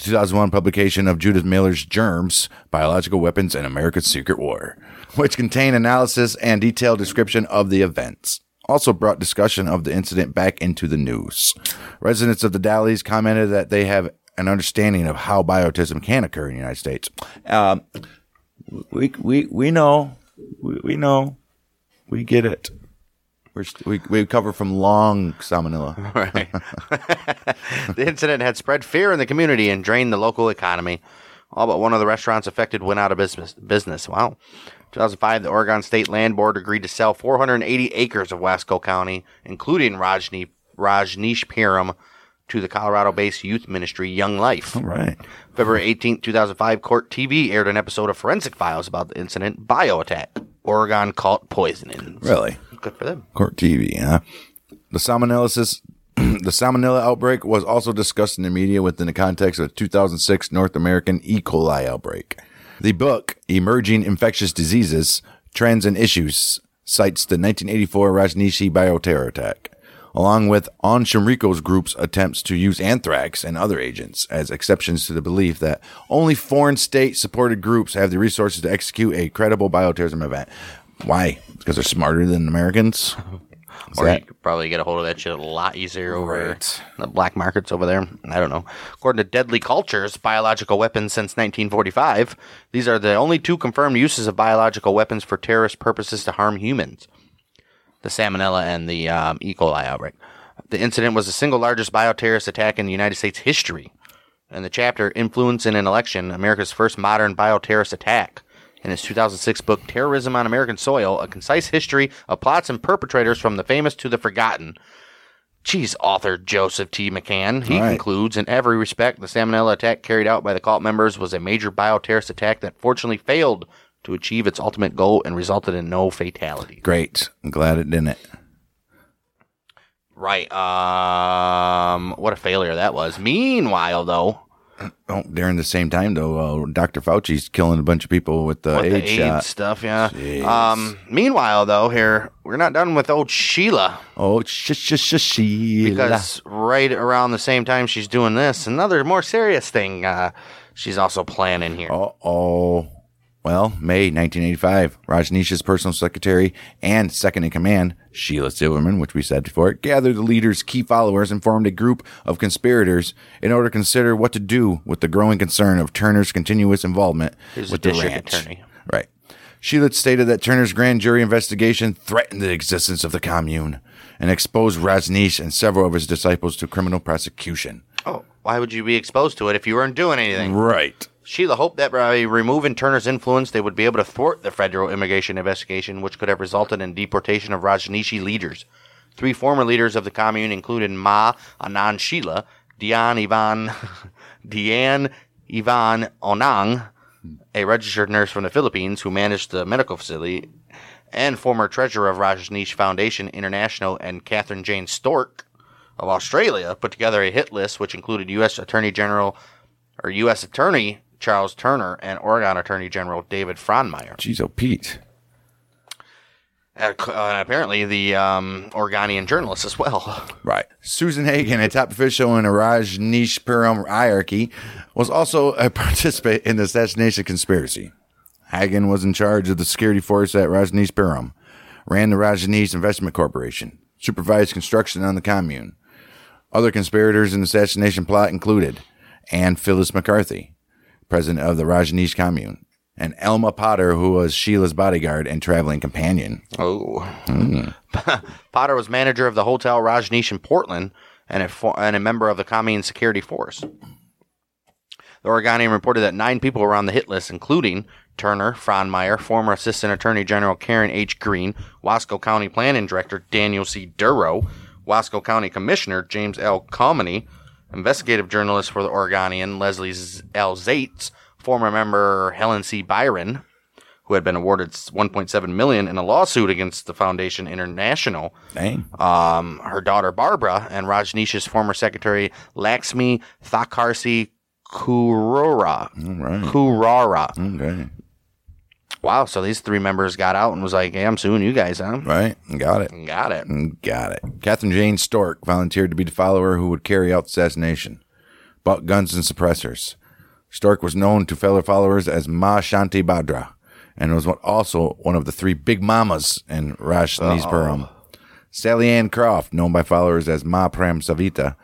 two thousand one publication of Judith Miller's Germs, Biological Weapons, and America's Secret War, which contained analysis and detailed description of the events. Also brought discussion of the incident back into the news. Residents of the Dalles commented that they have an understanding of how bioterrorism can occur in the United States. Um, we we we know, we, we know, we get it. We're st- we we cover from long salmonella. Right. The incident had spread fear in the community and drained the local economy. All but one of the restaurants affected went out of business. business. Wow. two thousand five, the Oregon State Land Board agreed to sell four hundred eighty acres of Wasco County, including Rajne- Rajneeshpuram, to the Colorado-based youth ministry Young Life. All right. February eighteenth, two thousand five, Court T V aired an episode of Forensic Files about the incident, Bioattack, Oregon Cult Poisonings. Really? Good for them. Court T V, huh? The salmonellosis... The salmonella outbreak was also discussed in the media within the context of the two thousand six North American E. coli outbreak. The book, Emerging Infectious Diseases, Trends and Issues, cites the nineteen eighty-four Rajneesh bioterror attack, along with An Shamriko's group's attempts to use anthrax and other agents as exceptions to the belief that only foreign state-supported groups have the resources to execute a credible bioterrorism event. Why? Because they're smarter than Americans? Is or that? You could probably get a hold of that shit a lot easier over right. the black markets over there. I don't know. According to Deadly Cultures, biological weapons since nineteen forty-five, these are the only two confirmed uses of biological weapons for terrorist purposes to harm humans. The salmonella and the um, E. coli outbreak. The incident was the single largest bioterrorist attack in the United States history. And the chapter, Influence in an Election, America's First Modern Bioterrorist Attack, in his two thousand six book, Terrorism on American Soil, A Concise History of Plots and Perpetrators from the Famous to the Forgotten. Geez, author Joseph T. McCann. He right. concludes, in every respect, the salmonella attack carried out by the cult members was a major bioterrorist attack that fortunately failed to achieve its ultimate goal and resulted in no fatality. Great. I'm glad it didn't. Right. Um, what a failure that was. Meanwhile, though... Oh, during the same time, though, uh, Doctor Fauci's killing a bunch of people with the, with the AIDS, AIDS stuff, yeah. Jeez. Um. Meanwhile, though, here, we're not done with old Sheila. Oh, sh- sh- sh- Sheila. Because right around the same time she's doing this, another more serious thing uh, she's also planning here. Uh-oh. Well, May nineteen eighty-five, Rajneesh's personal secretary and second-in-command, Sheila Silverman, which we said before, gathered the leader's key followers and formed a group of conspirators in order to consider what to do with the growing concern of Turner's continuous involvement Here's with the ranch. Attorney. Right. Sheila stated that Turner's grand jury investigation threatened the existence of the commune and exposed Rajneesh and several of his disciples to criminal prosecution. Oh, why would you be exposed to it if you weren't doing anything? Right. Sheila hoped that by removing Turner's influence, they would be able to thwart the federal immigration investigation, which could have resulted in deportation of Rajneeshi leaders. Three former leaders of the commune included Ma Anand Sheela, Diane Yvonne, Diane Yvonne Onang, a registered nurse from the Philippines who managed the medical facility, and former treasurer of Rajneesh Foundation International and Catherine Jane Stork of Australia, put together a hit list which included U S. Attorney General or U S. Attorney Charles Turner and Oregon Attorney General David Frohnmayer. Jeez, oh, Pete. And apparently the um, Oregonian journalist as well. Right. Susan Hagen, a top official in the Rajneeshpuram hierarchy, was also a participant in the assassination conspiracy. Hagen was in charge of the security force at Rajneeshpuram, ran the Rajneesh Investment Corporation, supervised construction on the commune. Other conspirators in the assassination plot included Anne Phyllis McCarthy, president of the Rajneesh commune, and Alma Potter, who was Sheila's bodyguard and traveling companion. Oh. Mm. Potter was manager of the Hotel Rajneesh in Portland and a, for- and a member of the commune security force. The Oregonian reported that nine people were on the hit list, including Turner, Frohnmayer, former Assistant Attorney General Karen H. Green, Wasco County Planning Director Daniel C. Duro, Wasco County Commissioner James L. Comany, investigative journalist for the Oregonian, Leslie L. Zaitz, former member Helen C. Byron, who had been awarded one point seven million dollars in a lawsuit against the Foundation International. Dang. Um, her daughter Barbara, and Rajneesh's former secretary Laxmi Thakarsi Kurora. Right. Kurora. Okay. Wow, so these three members got out and was like, hey, I'm suing you guys, huh? Right, got it. Got it. Got it. Catherine Jane Stork volunteered to be the follower who would carry out the assassination. guns and suppressors. Stork was known to fellow followers as Ma Shantibhadra, and was also one of the three big mamas in Rajneeshpuram. Sally Ann Croft, known by followers as Ma Prem Savita,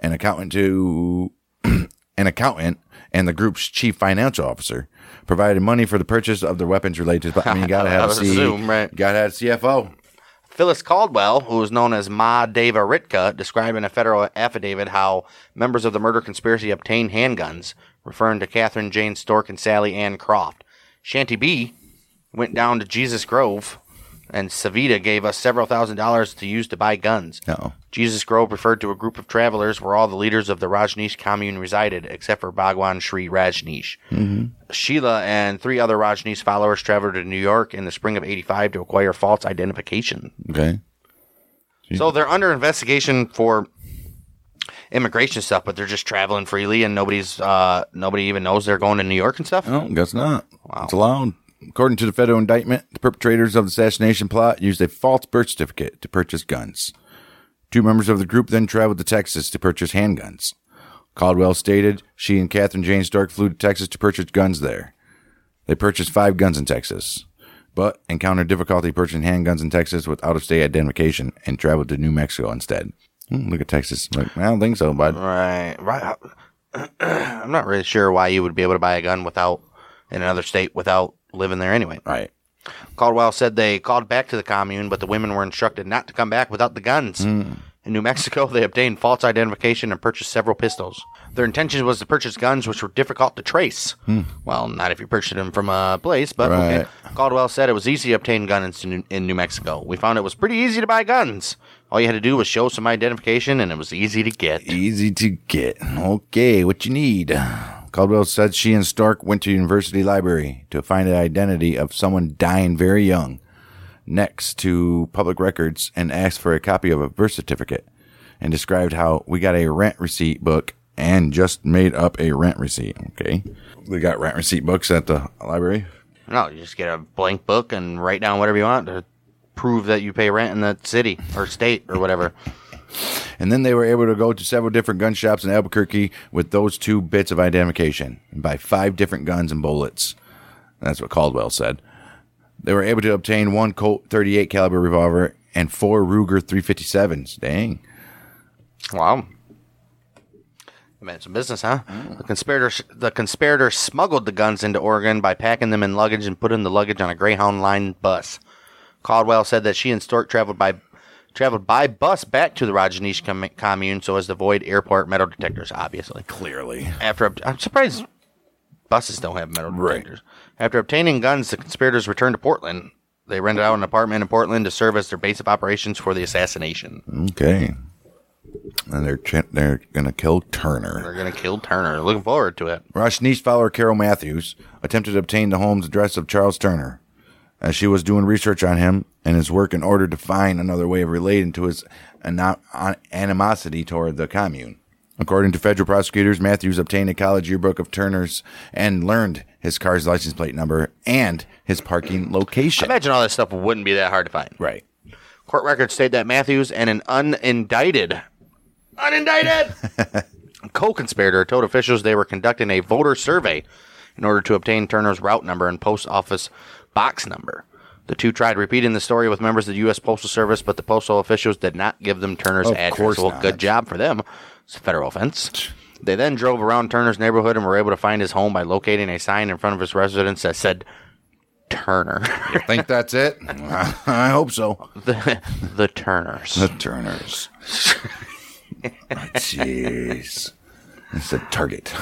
an accountant to an accountant and the group's chief financial officer, provided money for the purchase of the weapons related. But I mean, you gotta have a C, assume, right? Gotta have a C F O. Phyllis Caldwell, who was known as Ma Deva Ritka, described in a federal affidavit how members of the murder conspiracy obtained handguns, referring to Catherine Jane Stork and Sally Ann Croft. Shanty B went down to Jesus Grove, and Savita gave us several thousand dollars to use to buy guns. Uh-oh. Jesus Grove referred to a group of travelers where all the leaders of the Rajneesh commune resided, except for Bhagwan Shree Rajneesh. Mm-hmm. Sheela and three other Rajneesh followers traveled to New York in the spring of eighty-five to acquire false identification. Okay. Jeez. So they're under investigation for immigration stuff, but they're just traveling freely, and nobody's uh, nobody even knows they're going to New York and stuff? No, guess not. Wow. It's allowed. According to the federal indictment, the perpetrators of the assassination plot used a false birth certificate to purchase guns. Two members of the group then traveled to Texas to purchase handguns. Caldwell stated she and Catherine Jane Stork flew to Texas to purchase guns there. They purchased five guns in Texas, but encountered difficulty purchasing handguns in Texas with out-of-state identification and traveled to New Mexico instead. Mm, look at Texas. Like, I don't think so, bud. Right. right. I'm not really sure why you would be able to buy a gun without in another state without living there anyway. Right. Caldwell said they called back to the commune, but the women were instructed not to come back without the guns. Mm. In New Mexico, they obtained false identification and purchased several pistols. Their intention was to purchase guns which were difficult to trace. Mm. Well, not if you purchased them from a place, but right. Okay. Caldwell said it was easy to obtain guns in, in New Mexico. We found it was pretty easy to buy guns. All you had to do was show some identification, and it was easy to get. Easy to get. Okay, what you need. Caldwell said she and Stork went to university library to find the identity of someone dying very young, next to public records, and asked for a copy of a birth certificate, and described how we got a rent receipt book and just made up a rent receipt. Okay. They got rent receipt books at the library? No, you just get a blank book and write down whatever you want to prove that you pay rent in that city or state or whatever. And then they were able to go to several different gun shops in Albuquerque with those two bits of identification and buy five different guns and bullets. That's what Caldwell said. They were able to obtain one Colt thirty-eight caliber revolver and four Ruger three fifty-sevens. Dang. Wow. You made some business, huh? Mm. The conspirators, the conspirators smuggled the guns into Oregon by packing them in luggage and putting the luggage on a Greyhound Line bus. Caldwell said that she and Stork traveled by Traveled by bus back to the Rajneesh com- commune so as to avoid airport metal detectors, obviously. Clearly. After ob- I'm surprised buses don't have metal detectors. Right. After obtaining guns, the conspirators returned to Portland. They rented out an apartment in Portland to serve as their base of operations for the assassination. Okay. And they're ch- they're going to kill Turner. They're going to kill Turner. Looking forward to it. Rajneesh follower Carol Matthews attempted to obtain the home's address of Charles Turner, as she was doing research on him and his work in order to find another way of relating to his animosity toward the commune. According to federal prosecutors, Matthews obtained a college yearbook of Turner's and learned his car's license plate number and his parking location. I imagine all that stuff wouldn't be that hard to find. Right. Court records state that Matthews and an unindicted, unindicted co-conspirator told officials they were conducting a voter survey in order to obtain Turner's route number and post office box number. The two tried repeating the story with members of the U S Postal Service, but the postal officials did not give them Turner's of address. Well, not. Good job for them. It's a federal offense. They then drove around Turner's neighborhood and were able to find his home by locating a sign in front of his residence that said Turner. You think that's it? I hope so. The, the Turners. The Turners. Jeez. It's a target.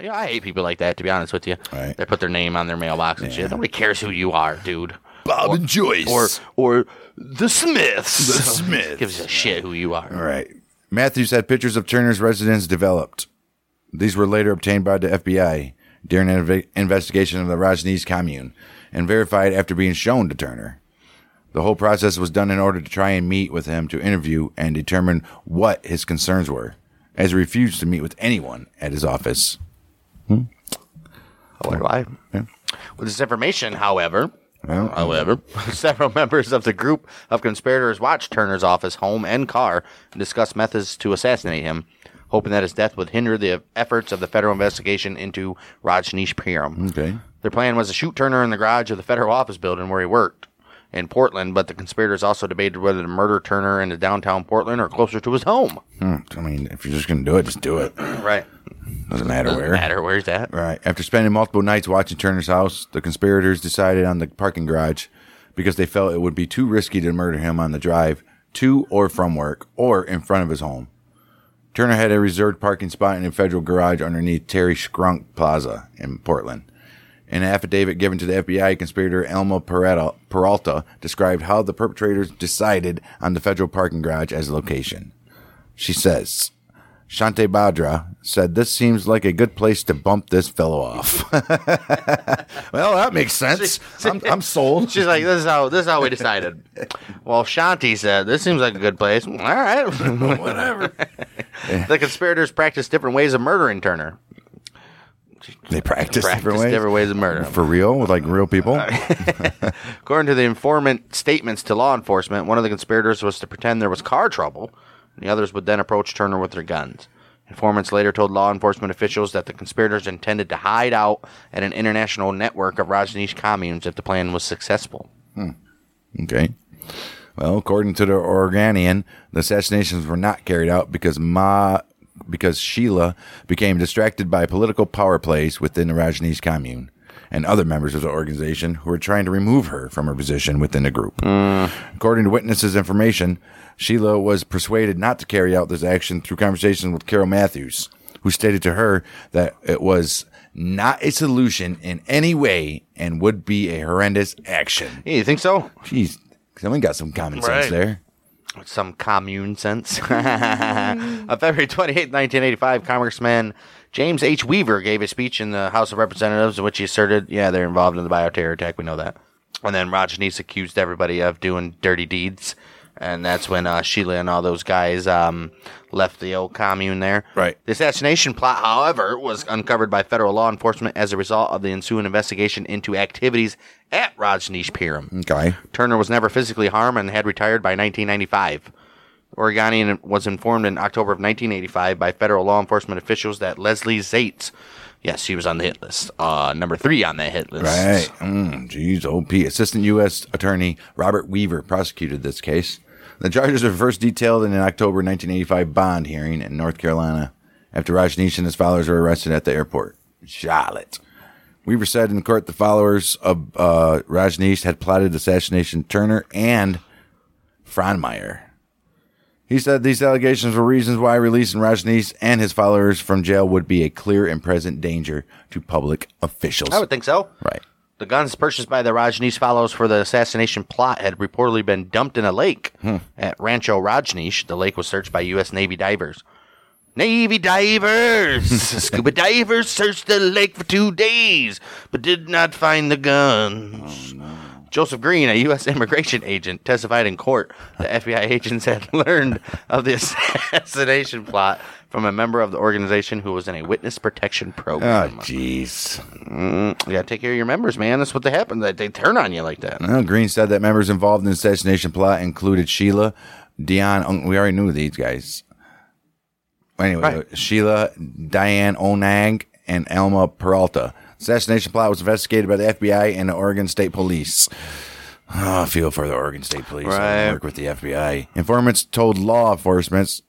Yeah, I hate people like that, to be honest with you. Right. They put their name on their mailbox and yeah. shit. Nobody cares who you are, dude. Bob or, and Joyce. Or or the Smiths. The Smiths. Gives a shit who you are. All right. Matthews had pictures of Turner's residence developed. These were later obtained by the F B I during an inv- investigation of the Rajneesh commune and verified after being shown to Turner. The whole process was done in order to try and meet with him to interview and determine what his concerns were, as he refused to meet with anyone at his office. Hmm. I wonder why. Yeah. With this information, however, well, however, several members of the group of conspirators watched Turner's office, home, and car and discussed methods to assassinate him. hoping that his death would hinder the efforts of the federal investigation into Rajneeshpuram. Okay. Their plan was to shoot Turner in the garage of the federal office building where he worked in Portland, but the conspirators also debated whether to murder Turner in the downtown Portland or closer to his home. Hmm. I mean, if you're just going to do it, just do it. Right. Doesn't matter Doesn't where. Doesn't matter where's that. Right. After spending multiple nights watching Turner's house, the conspirators decided on the parking garage because they felt it would be too risky to murder him on the drive to or from work or in front of his home. Turner had a reserved parking spot in a federal garage underneath Terry Schrunk Plaza in Portland. An affidavit given to the F B I conspirator Alma Peralta described how the perpetrators decided on the federal parking garage as a location. She says, Shantibhadra said, "This seems like a good place to bump this fellow off." Well, that makes sense. I'm, I'm sold. She's like, "This is how this is how we decided." Well, Shanti said, "This seems like a good place." All right, whatever. The conspirators practiced different ways of murdering Turner. They practiced, practiced different ways? different ways of murder. For real? With like real people? According to the informant statements to law enforcement, one of the conspirators was to pretend there was car trouble, and the others would then approach Turner with their guns. Informants later told law enforcement officials that the conspirators intended to hide out at an international network of Rajneesh communes if the plan was successful. Hmm. Okay. Well, according to the Oregonian, the assassinations were not carried out because Ma... because Sheela became distracted by political power plays within the Rajneesh commune and other members of the organization who were trying to remove her from her position within the group. Mm. According to witnesses' information, Sheela was persuaded not to carry out this action through conversations with Carol Matthews, who stated to her that it was not a solution in any way and would be a horrendous action. Hey, you think so? Jeez, someone got some common right. sense there. Some commune sense. On February twenty-eighth, nineteen eighty-five, Congressman James H. Weaver gave a speech in the House of Representatives in which he asserted, yeah, they're involved in the bioterror attack. We know that. And then Rajneesh accused everybody of doing dirty deeds. And that's when uh, Sheela and all those guys um, left the old commune there. Right. The assassination plot, however, was uncovered by federal law enforcement as a result of the ensuing investigation into activities at Rajneeshpuram. Okay. Turner was never physically harmed and had retired by nineteen ninety-five. Oregonian was informed in October of nineteen eighty-five by federal law enforcement officials that Leslie Zaitz, yes, she was on the hit list, uh, number three on that hit list. Right. Mm, geez, O P. Assistant U S Attorney Robert Weaver prosecuted this case. The charges were first detailed in an October nineteen eighty-five bond hearing in North Carolina after Rajneesh and his followers were arrested at the airport. Charlotte. Weaver said in court the followers of uh, Rajneesh had plotted the assassination of Turner and Frohnmayer. He said these allegations were reasons why releasing Rajneesh and his followers from jail would be a clear and present danger to public officials. I would think so. Right. The guns purchased by the Rajneesh followers for the assassination plot had reportedly been dumped in a lake hmm. at Rancho Rajneesh. The lake was searched by U S Navy divers. Navy divers! Scuba divers searched the lake for two days, but did not find the guns. Oh, no. Joseph Green, a U S immigration agent, testified in court that F B I agents had learned of the assassination plot from a member of the organization who was in a witness protection program. Oh, jeez. Mm, you got to take care of your members, man. That's what they happen. They, they turn on you like that. Well, Green said that members involved in the assassination plot included Sheela, Diane. We already knew these guys. Anyway, right. Sheela, Diane Onang, and Alma Peralta. Assassination plot was investigated by the F B I and the Oregon State Police. Oh, I feel for the Oregon State Police. Right. I work with the F B I. Informants told law enforcement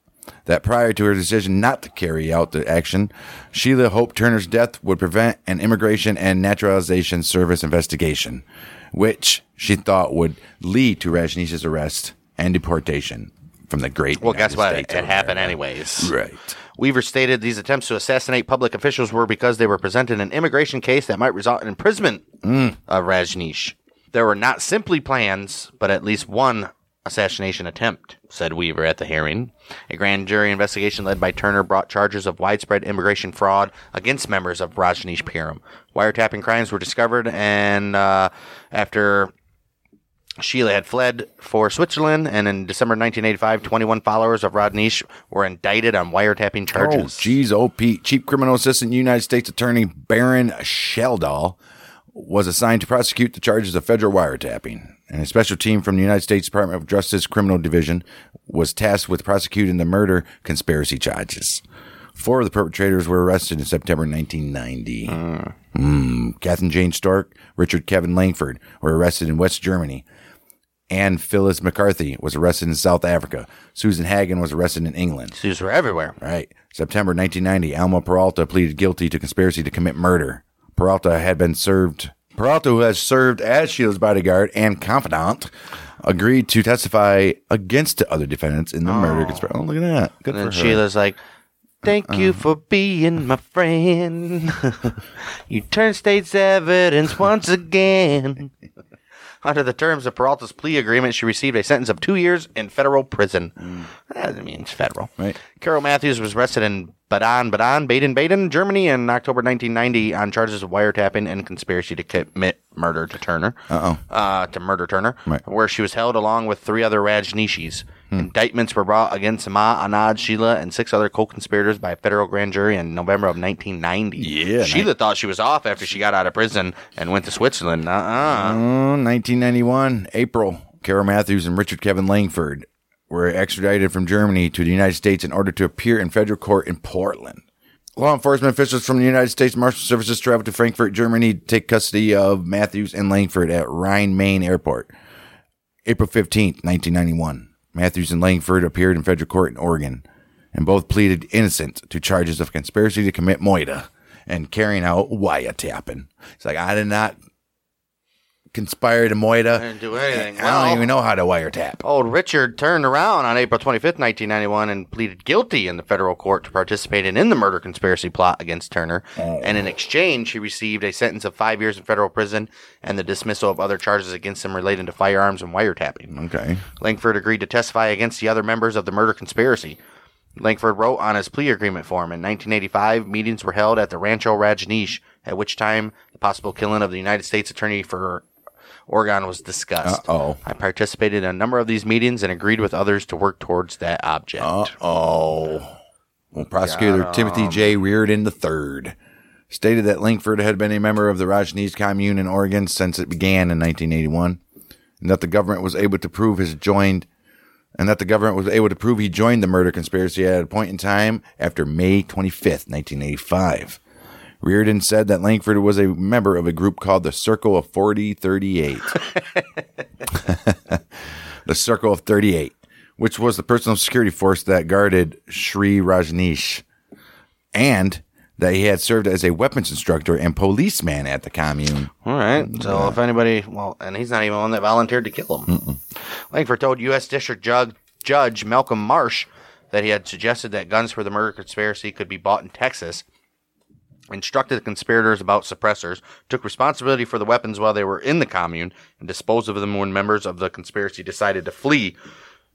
that prior to her decision not to carry out the action, Sheela hoped Turner's death would prevent an Immigration and Naturalization Service investigation, which she thought would lead to Rajneesh's arrest and deportation from the great Well, United guess what? States it happened anyways. Right. Weaver stated these attempts to assassinate public officials were because they were presenting an immigration case that might result in imprisonment mm. of Rajneesh. There were not simply plans, but at least one assassination attempt, said Weaver at the hearing. A grand jury investigation led by Turner brought charges of widespread immigration fraud against members of Rajneeshpuram. Wiretapping crimes were discovered, and uh, after Sheela had fled for Switzerland, and in December nineteen eighty-five, twenty-one followers of Rajneesh were indicted on wiretapping charges. Oh, geez, O P. Chief Criminal Assistant United States Attorney Baron Sheldahl was assigned to prosecute the charges of federal wiretapping, and a special team from the United States Department of Justice Criminal Division was tasked with prosecuting the murder conspiracy charges. Four of the perpetrators were arrested in September nineteen ninety. Uh. Mm. Catherine Jane Stork, Richard Kevin Langford were arrested in West Germany. Anne Phyllis McCarthy was arrested in South Africa. Susan Hagen was arrested in England. These were everywhere. Right. September nineteen ninety, Alma Peralta pleaded guilty to conspiracy to commit murder. Peralta had been served. Peralta, who has served as Sheila's bodyguard and confidant, agreed to testify against the other defendants in the oh. murder conspiracy. Oh, look at that. Good and for her. Sheila's like, thank uh-uh. you for being my friend. You turn state's evidence once again. Under the terms of Peralta's plea agreement, she received a sentence of two years in federal prison. Mm. That means federal. Right. Carol Matthews was arrested in Baden, Baden, Baden, Baden, Germany in October nineteen ninety on charges of wiretapping and conspiracy to commit murder to Turner. Uh-oh. Uh, to murder Turner, right. Where she was held along with three other Rajneeshis. Hmm. Indictments were brought against Ma Anand Sheela and six other co-conspirators by a federal grand jury in November of nineteen ninety. Yeah, Sheila nice. thought she was off after she got out of prison and went to Switzerland. Uh-uh. Mm, nineteen ninety-one, April, Carol Matthews and Richard Kevin Langford were extradited from Germany to the United States in order to appear in federal court in Portland. Law enforcement officials from the United States Marshal Services traveled to Frankfurt, Germany to take custody of Matthews and Langford at Rhein-Main Airport. April fifteenth, nineteen ninety-one. Matthews and Langford appeared in federal court in Oregon, and both pleaded innocent to charges of conspiracy to commit moida and carrying out wiretapping. It's like, I did not conspire to moida. I didn't do anything. I well, don't even know how to wiretap. Old Richard turned around on April twenty-fifth, nineteen ninety-one, and pleaded guilty in the federal court to participating in the murder conspiracy plot against Turner. Oh. And in exchange, he received a sentence of five years in federal prison and the dismissal of other charges against him relating to firearms and wiretapping. Okay. Langford agreed to testify against the other members of the murder conspiracy. Langford wrote on his plea agreement form, in nineteen eighty-five, meetings were held at the Rancho Rajneesh, at which time the possible killing of the United States Attorney for Oregon was discussed. Uh-oh. I participated in a number of these meetings and agreed with others to work towards that object. Uh-oh. Well, Prosecutor God, um, Timothy J. Reardon the third stated that Langford had been a member of the Rajneesh commune in Oregon since it began in nineteen eighty-one, and that the government was able to prove his joined, and that the government was able to prove he joined the murder conspiracy at a point in time after May twenty-fifth, nineteen eighty-five. Reardon said that Langford was a member of a group called the Circle of forty thirty-eight. The Circle of thirty-eight, which was the personal security force that guarded Shree Rajneesh, and that he had served as a weapons instructor and policeman at the commune. All right. So yeah. if anybody, well, and he's not even one that volunteered to kill him. Mm-mm. Langford told U S District Judge, Judge Malcolm Marsh that he had suggested that guns for the murder conspiracy could be bought in Texas, instructed the conspirators about suppressors, took responsibility for the weapons while they were in the commune, and disposed of them when members of the conspiracy decided to flee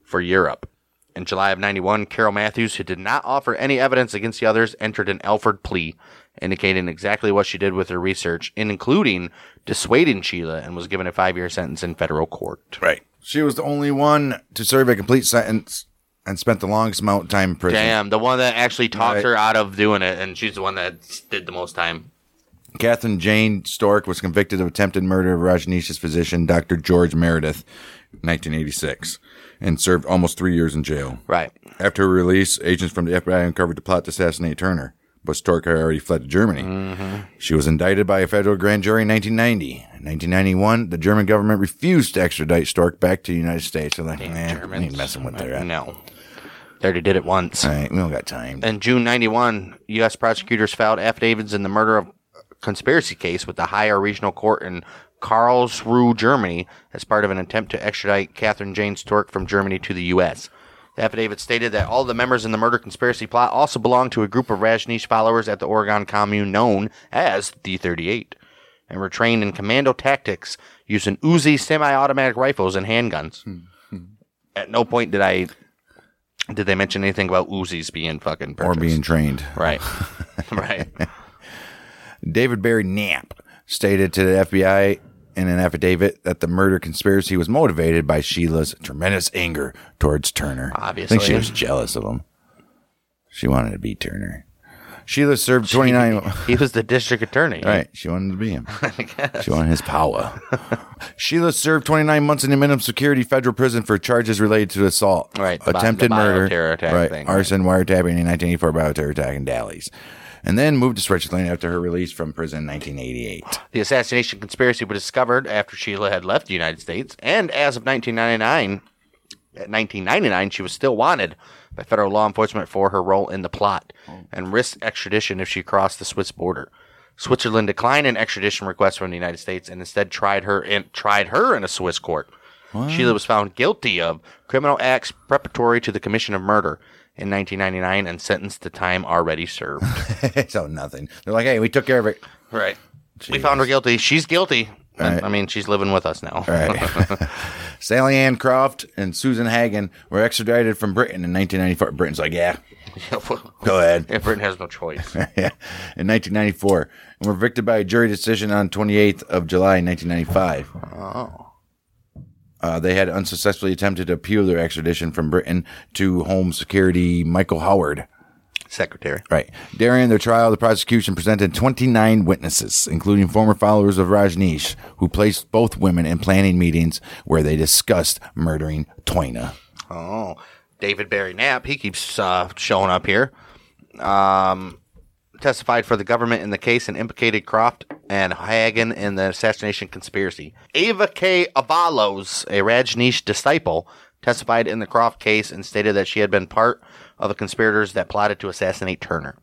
for Europe. In July of ninety-one, Carol Matthews, who did not offer any evidence against the others, entered an Alford plea, indicating exactly what she did with her research, including dissuading Sheila, and was given a five-year sentence in federal court. Right. She was the only one to serve a complete sentence and spent the longest amount of time in prison. Damn, the one that actually talked right. her out of doing it, and she's the one that did the most time. Catherine Jane Stork was convicted of attempted murder of Rajneesh's physician, Doctor George Meredith, nineteen eighty-six, and served almost three years in jail. Right. After her release, agents from the F B I uncovered the plot to assassinate Turner, but Stork had already fled to Germany. Mm-hmm. She was indicted by a federal grand jury in nineteen ninety. In nineteen ninety-one, the German government refused to extradite Stork back to the United States. So they're like, eh, Germans. Ain't messing with that. No. They already did it once. All right, we don't got time. In June ninety-one, U S prosecutors filed affidavits in the murder of conspiracy case with the higher regional court in Karlsruhe, Germany, as part of an attempt to extradite Catherine Jane Stork from Germany to the U S. The affidavit stated that all the members in the murder conspiracy plot also belonged to a group of Rajneesh followers at the Oregon commune known as the thirty-eight, and were trained in commando tactics using Uzi semi-automatic rifles and handguns. Mm-hmm. At no point did I... Did they mention anything about Uzis being fucking purchased? Or being trained. Right. Right. David Barry Knapp stated to the F B I in an affidavit that the murder conspiracy was motivated by Sheila's tremendous anger towards Turner. Obviously. I think she was jealous of him. She wanted to be Turner. Sheela served twenty-nine. He was the district attorney. Right. She wanted to be him. She wanted his power. Sheela served twenty-nine months in the minimum security federal prison for charges related to assault, right, attempted the murder, terror attack right, thing, arson, right. wiretapping, and nineteen eighty-four bioterror attack in Dalles. And then moved to Switzerland after her release from prison in nineteen eighty-eight. The assassination conspiracy was discovered after Sheela had left the United States, and as of nineteen ninety-nine, at nineteen ninety-nine, she was still wanted by federal law enforcement for her role in the plot and risked extradition if she crossed the Swiss border. Switzerland declined an extradition request from the United States and instead tried her in, tried her in a Swiss court. What? Sheela was found guilty of criminal acts preparatory to the commission of murder in nineteen ninety-nine and sentenced to time already served. So nothing. They're like, hey, we took care of it. Right. Jeez. We found her guilty. She's guilty. And, right. I mean, she's living with us now. Right. Sally Ann Croft and Susan Hagen were extradited from Britain in nineteen ninety-four. Britain's like, yeah, go ahead. Yeah, Britain has no choice. Yeah. In nineteen ninety-four. And were victim by a jury decision on twenty-eighth of July, nineteen ninety-five. Oh. Uh, they had unsuccessfully attempted to appeal their extradition from Britain to Home Security Michael Howard. Secretary. Right. During their trial, the prosecution presented twenty-nine witnesses, including former followers of Rajneesh, who placed both women in planning meetings where they discussed murdering Toyna. Oh. David Barry Knapp, he keeps uh, showing up here, um, testified for the government in the case and implicated Croft and Hagen in the assassination conspiracy. Ava K. Avalos, a Rajneesh disciple, testified in the Croft case and stated that she had been part of the conspirators that plotted to assassinate Turner.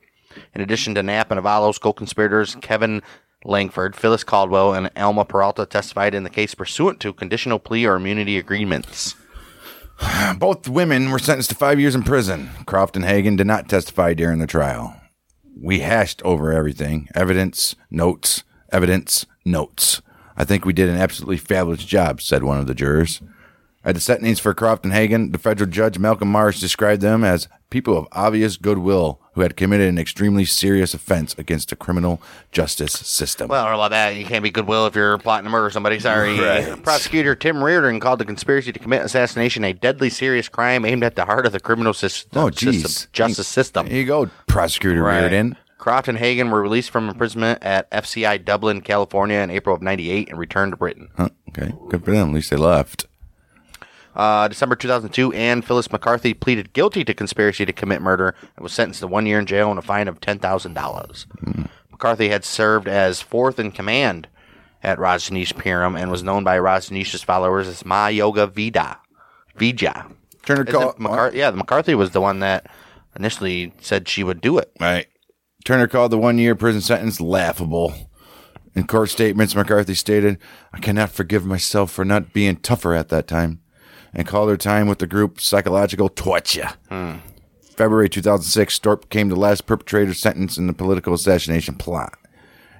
In addition to Knapp and Avalos, co-conspirators Kevin Langford, Phyllis Caldwell, and Alma Peralta testified in the case pursuant to conditional plea or immunity agreements. Both women were sentenced to five years in prison. Croft and Hagen did not testify during the trial. We hashed over everything. Evidence, notes, evidence, notes. I think we did an absolutely fabulous job, said one of the jurors. At the sentencing for Croft and Hagen, the federal judge Malcolm Marsh described them as people of obvious goodwill who had committed an extremely serious offense against the criminal justice system. Well, or like that, you can't be goodwill if you're plotting to murder somebody. Sorry. Right. Prosecutor Tim Reardon called the conspiracy to commit assassination a deadly serious crime aimed at the heart of the criminal system, oh, system justice system. Here you go, Prosecutor right. Reardon. Croft and Hagen were released from imprisonment at F C I Dublin, California in April of ninety-eight and returned to Britain. Huh, okay, good for them. At least they left. Uh, December two thousand two, Anne Phyllis McCarthy pleaded guilty to conspiracy to commit murder and was sentenced to one year in jail and a fine of ten thousand dollars. Mm. McCarthy had served as fourth in command at Rajneeshpuram and was known by Rajneesh's followers as Ma Yoga Vida. Vija. Turner called... McCar- yeah, McCarthy was the one that initially said she would do it. Right. Turner called the one-year prison sentence laughable. In court statements, McCarthy stated, "I cannot forgive myself for not being tougher at that time," and called her time with the group psychological torture. Hmm. February two thousand six, Stork became the last perpetrator sentenced in the political assassination plot.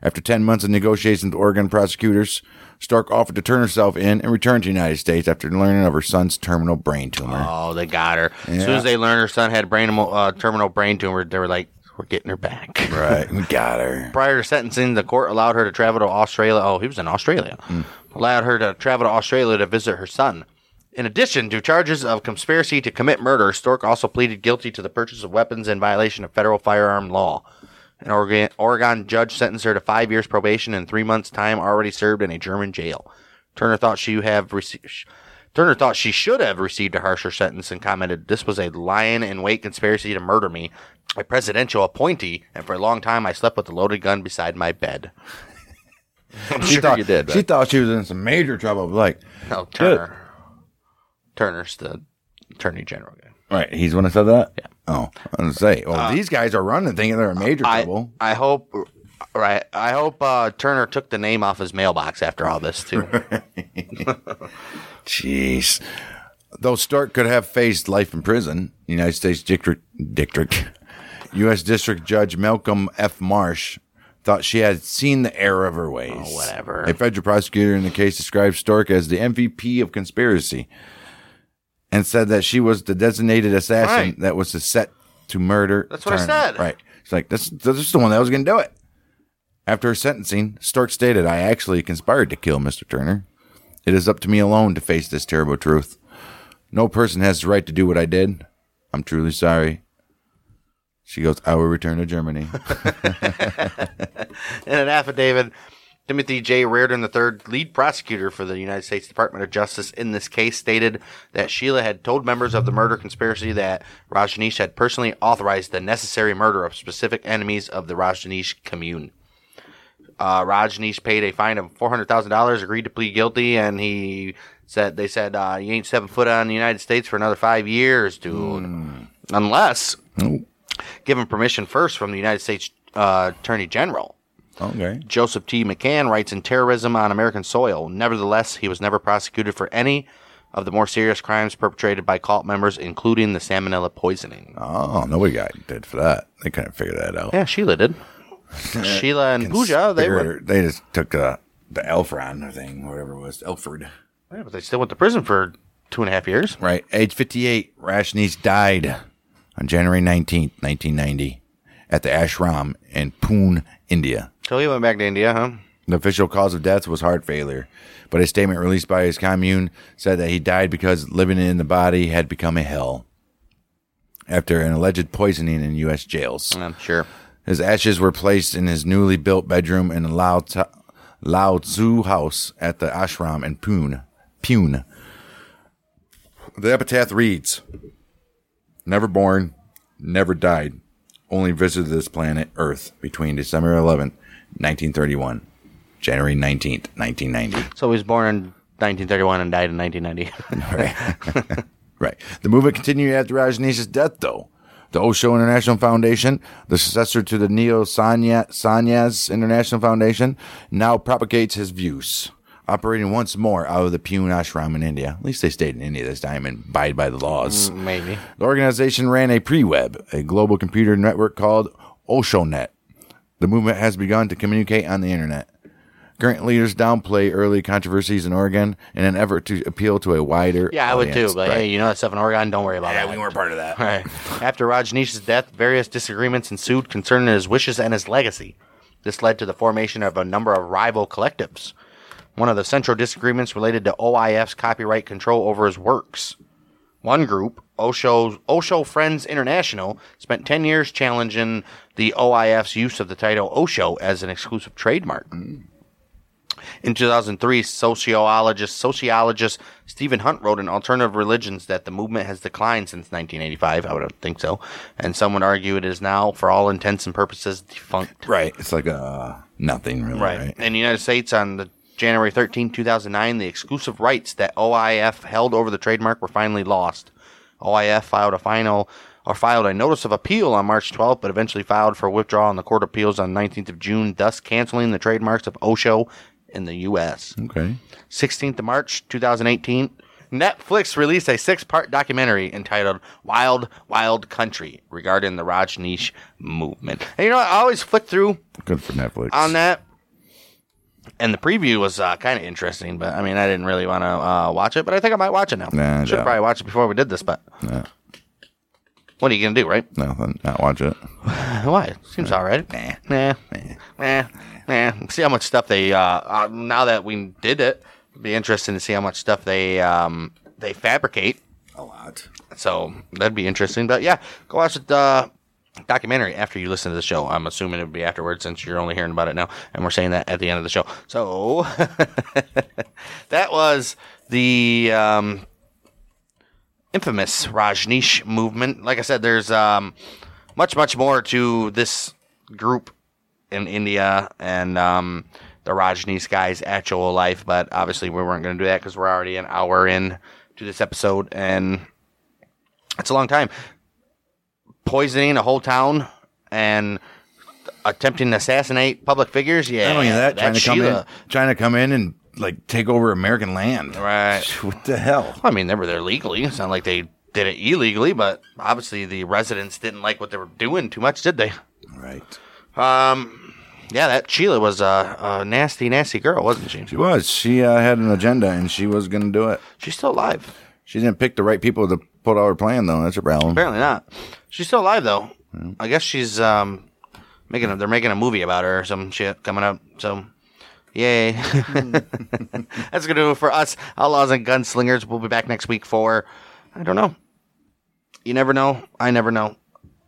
After ten months of negotiations with Oregon prosecutors, Stork offered to turn herself in and return to the United States after learning of her son's terminal brain tumor. Oh, they got her. Yeah. As soon as they learned her son had brain, uh, terminal brain tumor, they were like, we're getting her back. Right. We got her. Prior to sentencing, the court allowed her to travel to Australia. Oh, he was in Australia. Mm. Allowed her to travel to Australia to visit her son. In addition to charges of conspiracy to commit murder, Stork also pleaded guilty to the purchase of weapons in violation of federal firearm law. An Oregon, Oregon judge sentenced her to five years probation and three months' time already served in a German jail. Turner thought she have rece- Turner thought she should have received a harsher sentence and commented, "This was a lying-in-wait conspiracy to murder me, a presidential appointee, and for a long time I slept with a loaded gun beside my bed." I'm she sure thought, you did. But. She thought she was in some major trouble. Like, oh, Turner. Good. Turner's the attorney general guy. Right. He's the one that said that? Yeah. Oh. I was going to say, well, uh, these guys are running thinking they're in major I, trouble. I hope, right. I hope uh, Turner took the name off his mailbox after all this, too. Jeez. Though Stork could have faced life in prison, United States District, District, U S District Judge Malcolm F. Marsh thought she had seen the error of her ways. Oh, whatever. A federal prosecutor in the case described Stork as the M V P of conspiracy, and said that she was the designated assassin right. that was set to murder. That's Turner. What I said. Right. She's like, this, this is the one that was going to do it. After her sentencing, Stork stated, "I actually conspired to kill Mister Turner. It is up to me alone to face this terrible truth. No person has the right to do what I did. I'm truly sorry." She goes, I will return to Germany. In an affidavit, Timothy J. Reardon the third, lead prosecutor for the United States Department of Justice in this case, stated that Sheila had told members of the murder conspiracy that Rajneesh had personally authorized the necessary murder of specific enemies of the Rajneesh commune. Uh, Rajneesh paid a fine of four hundred thousand dollars, agreed to plead guilty, and he said, they said, uh, you ain't stepping foot on the United States for another five years, dude. Mm. Unless... Nope. Given permission first from the United States uh, Attorney General. Okay. Joseph T. McCann writes in Terrorism on American Soil, nevertheless, he was never prosecuted for any of the more serious crimes perpetrated by cult members, including the salmonella poisoning. Oh, nobody got did for that. They couldn't figure that out. Yeah, Sheila did. Sheila and Pooja, they were... They just took uh, the Elfron thing, whatever it was, Elford. Yeah, but they still went to prison for two and a half years. Right. Age fifty-eight, Rajneesh died on January nineteenth, nineteen ninety, at the ashram in Pune, India. So he went back to India, huh? The official cause of death was heart failure, but a statement released by his commune said that he died because living in the body had become a hell after an alleged poisoning in U S jails. I'm sure. His ashes were placed in his newly built bedroom in Lao, Ta- Lao Tzu house at the ashram in Pune. Pune. The epitaph reads... Never born, never died, only visited this planet, Earth, between December eleventh, nineteen thirty-one, January nineteenth, nineteen ninety. So he was born in nineteen thirty-one and died in nineteen ninety. Right. Right. The movement continued after Rajneesh's death, though. The Osho International Foundation, the successor to the Neo Sannyas International Foundation, now propagates his views, operating once more out of the Pune ashram in India. At least they stayed in India this time and abide by the laws. Maybe. The organization ran a pre-web, a global computer network called OshoNet. The movement has begun to communicate on the internet. Current leaders downplay early controversies in Oregon in an effort to appeal to a wider Yeah, audience. I would too. But right. Hey, you know that stuff in Oregon? Don't worry about yeah, that. Yeah, we weren't part of that. Right. After Rajneesh's death, various disagreements ensued concerning his wishes and his legacy. This led to the formation of a number of rival collectives. One of the central disagreements related to O I F's copyright control over his works. One group, Osho's, Osho Friends International, spent ten years challenging the O I F's use of the title Osho as an exclusive trademark. Mm. In two thousand three, sociologist, sociologist Stephen Hunt wrote in Alternative Religions that the movement has declined since nineteen eighty-five. I would think so. And some would argue it is now, for all intents and purposes, defunct. Right. It's like uh, nothing really. Right. right. In the United States, on the January thirteenth, two thousand nine, the exclusive rights that O I F held over the trademark were finally lost. O I F filed a final or filed a notice of appeal on March twelfth, but eventually filed for withdrawal in the Court of Appeals on nineteenth of June, thus canceling the trademarks of Osho in the U S. Okay. sixteenth of March, twenty eighteen, Netflix released a six-part documentary entitled Wild Wild Country regarding the Rajneesh movement. And you know what? I always flick through. Good for Netflix. On that. And the preview was uh, kind of interesting, but I mean, I didn't really want to uh, watch it, but I think I might watch it now. Nah, should no. probably watch it before we did this, but nah. What are you going to do, right? Nothing. Not watch it. Why? Seems nah. all right. Nah. Nah. Nah. Nah. Nah. See how much stuff they, uh, uh, now that we did it, it'd be interesting to see how much stuff they um, they fabricate. A lot. So that'd be interesting, but yeah, go watch it. Uh, documentary after you listen to the show. I'm assuming it would be afterwards since you're only hearing about it now, and we're saying that at the end of the show. So that was the um, infamous Rajneesh movement. Like I said, there's um, much, much more to this group in India and um, the Rajneesh guy's actual life, but obviously we weren't going to do that because we're already an hour in to this episode, and it's a long time. Poisoning a whole town and attempting to assassinate public figures. Yeah, not only that, trying to come Sheila. in, trying to come in and like take over American land. Right? What the hell? Well, I mean, they were there legally. It's not like they did it illegally, but obviously the residents didn't like what they were doing too much, did they? Right. Um. Yeah, that Sheila was a, a nasty, nasty girl, wasn't she? She was. She uh, had an agenda, and she was going to do it. She's still alive. She didn't pick the right people to put out her plan, though. That's her problem. Apparently not. She's still alive, though. Yeah. I guess she's um, making. A, they're making a movie about her or some shit coming up. So, yay! That's gonna do it for us, Outlaws and Gunslingers. We'll be back next week for, I don't know. You never know. I never know.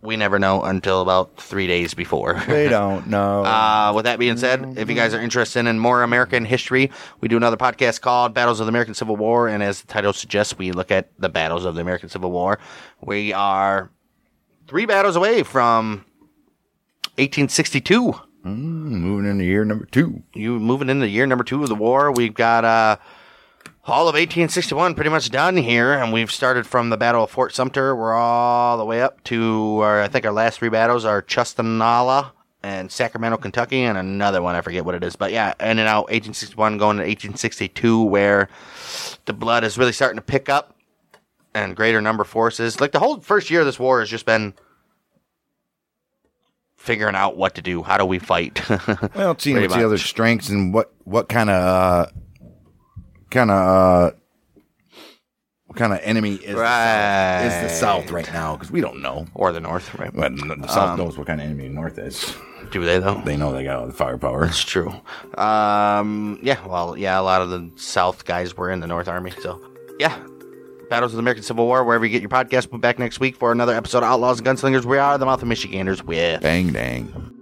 we never know until about three days before. They don't know. Uh, with that being said, if you guys are interested in more American history, we do another podcast called Battles of the American Civil War. And as the title suggests, we look at the battles of the American Civil War. We are three battles away from eighteen sixty-two. Mm, moving into year number two. You moving into year number two of the war. We've got uh, all of eighteen sixty-one pretty much done here, and we've started from the Battle of Fort Sumter. We're all the way up to, our, I think our last three battles are Chestnalla and Sacramento, Kentucky, and another one. I forget what it is. But yeah, in and out, eighteen sixty-one going to eighteen sixty-two, where the blood is really starting to pick up and greater number forces. Like the whole first year of this war has just been figuring out what to do. How do we fight? Well, seeing what's the other strengths and what what kind of uh, kind of uh, what kind of enemy is, right. the, is the South right now? Because we don't know, or the North, right? Well, the South um, knows what kind of enemy the North is. Do they though? They know they got all the firepower. It's true. Um, yeah. Well, yeah. A lot of the South guys were in the North Army, so yeah. Battles of the American Civil War, wherever you get your podcast. We'll be back next week for another episode of Outlaws and Gunslingers. We are the Mouth of Michiganders with Bang Dang.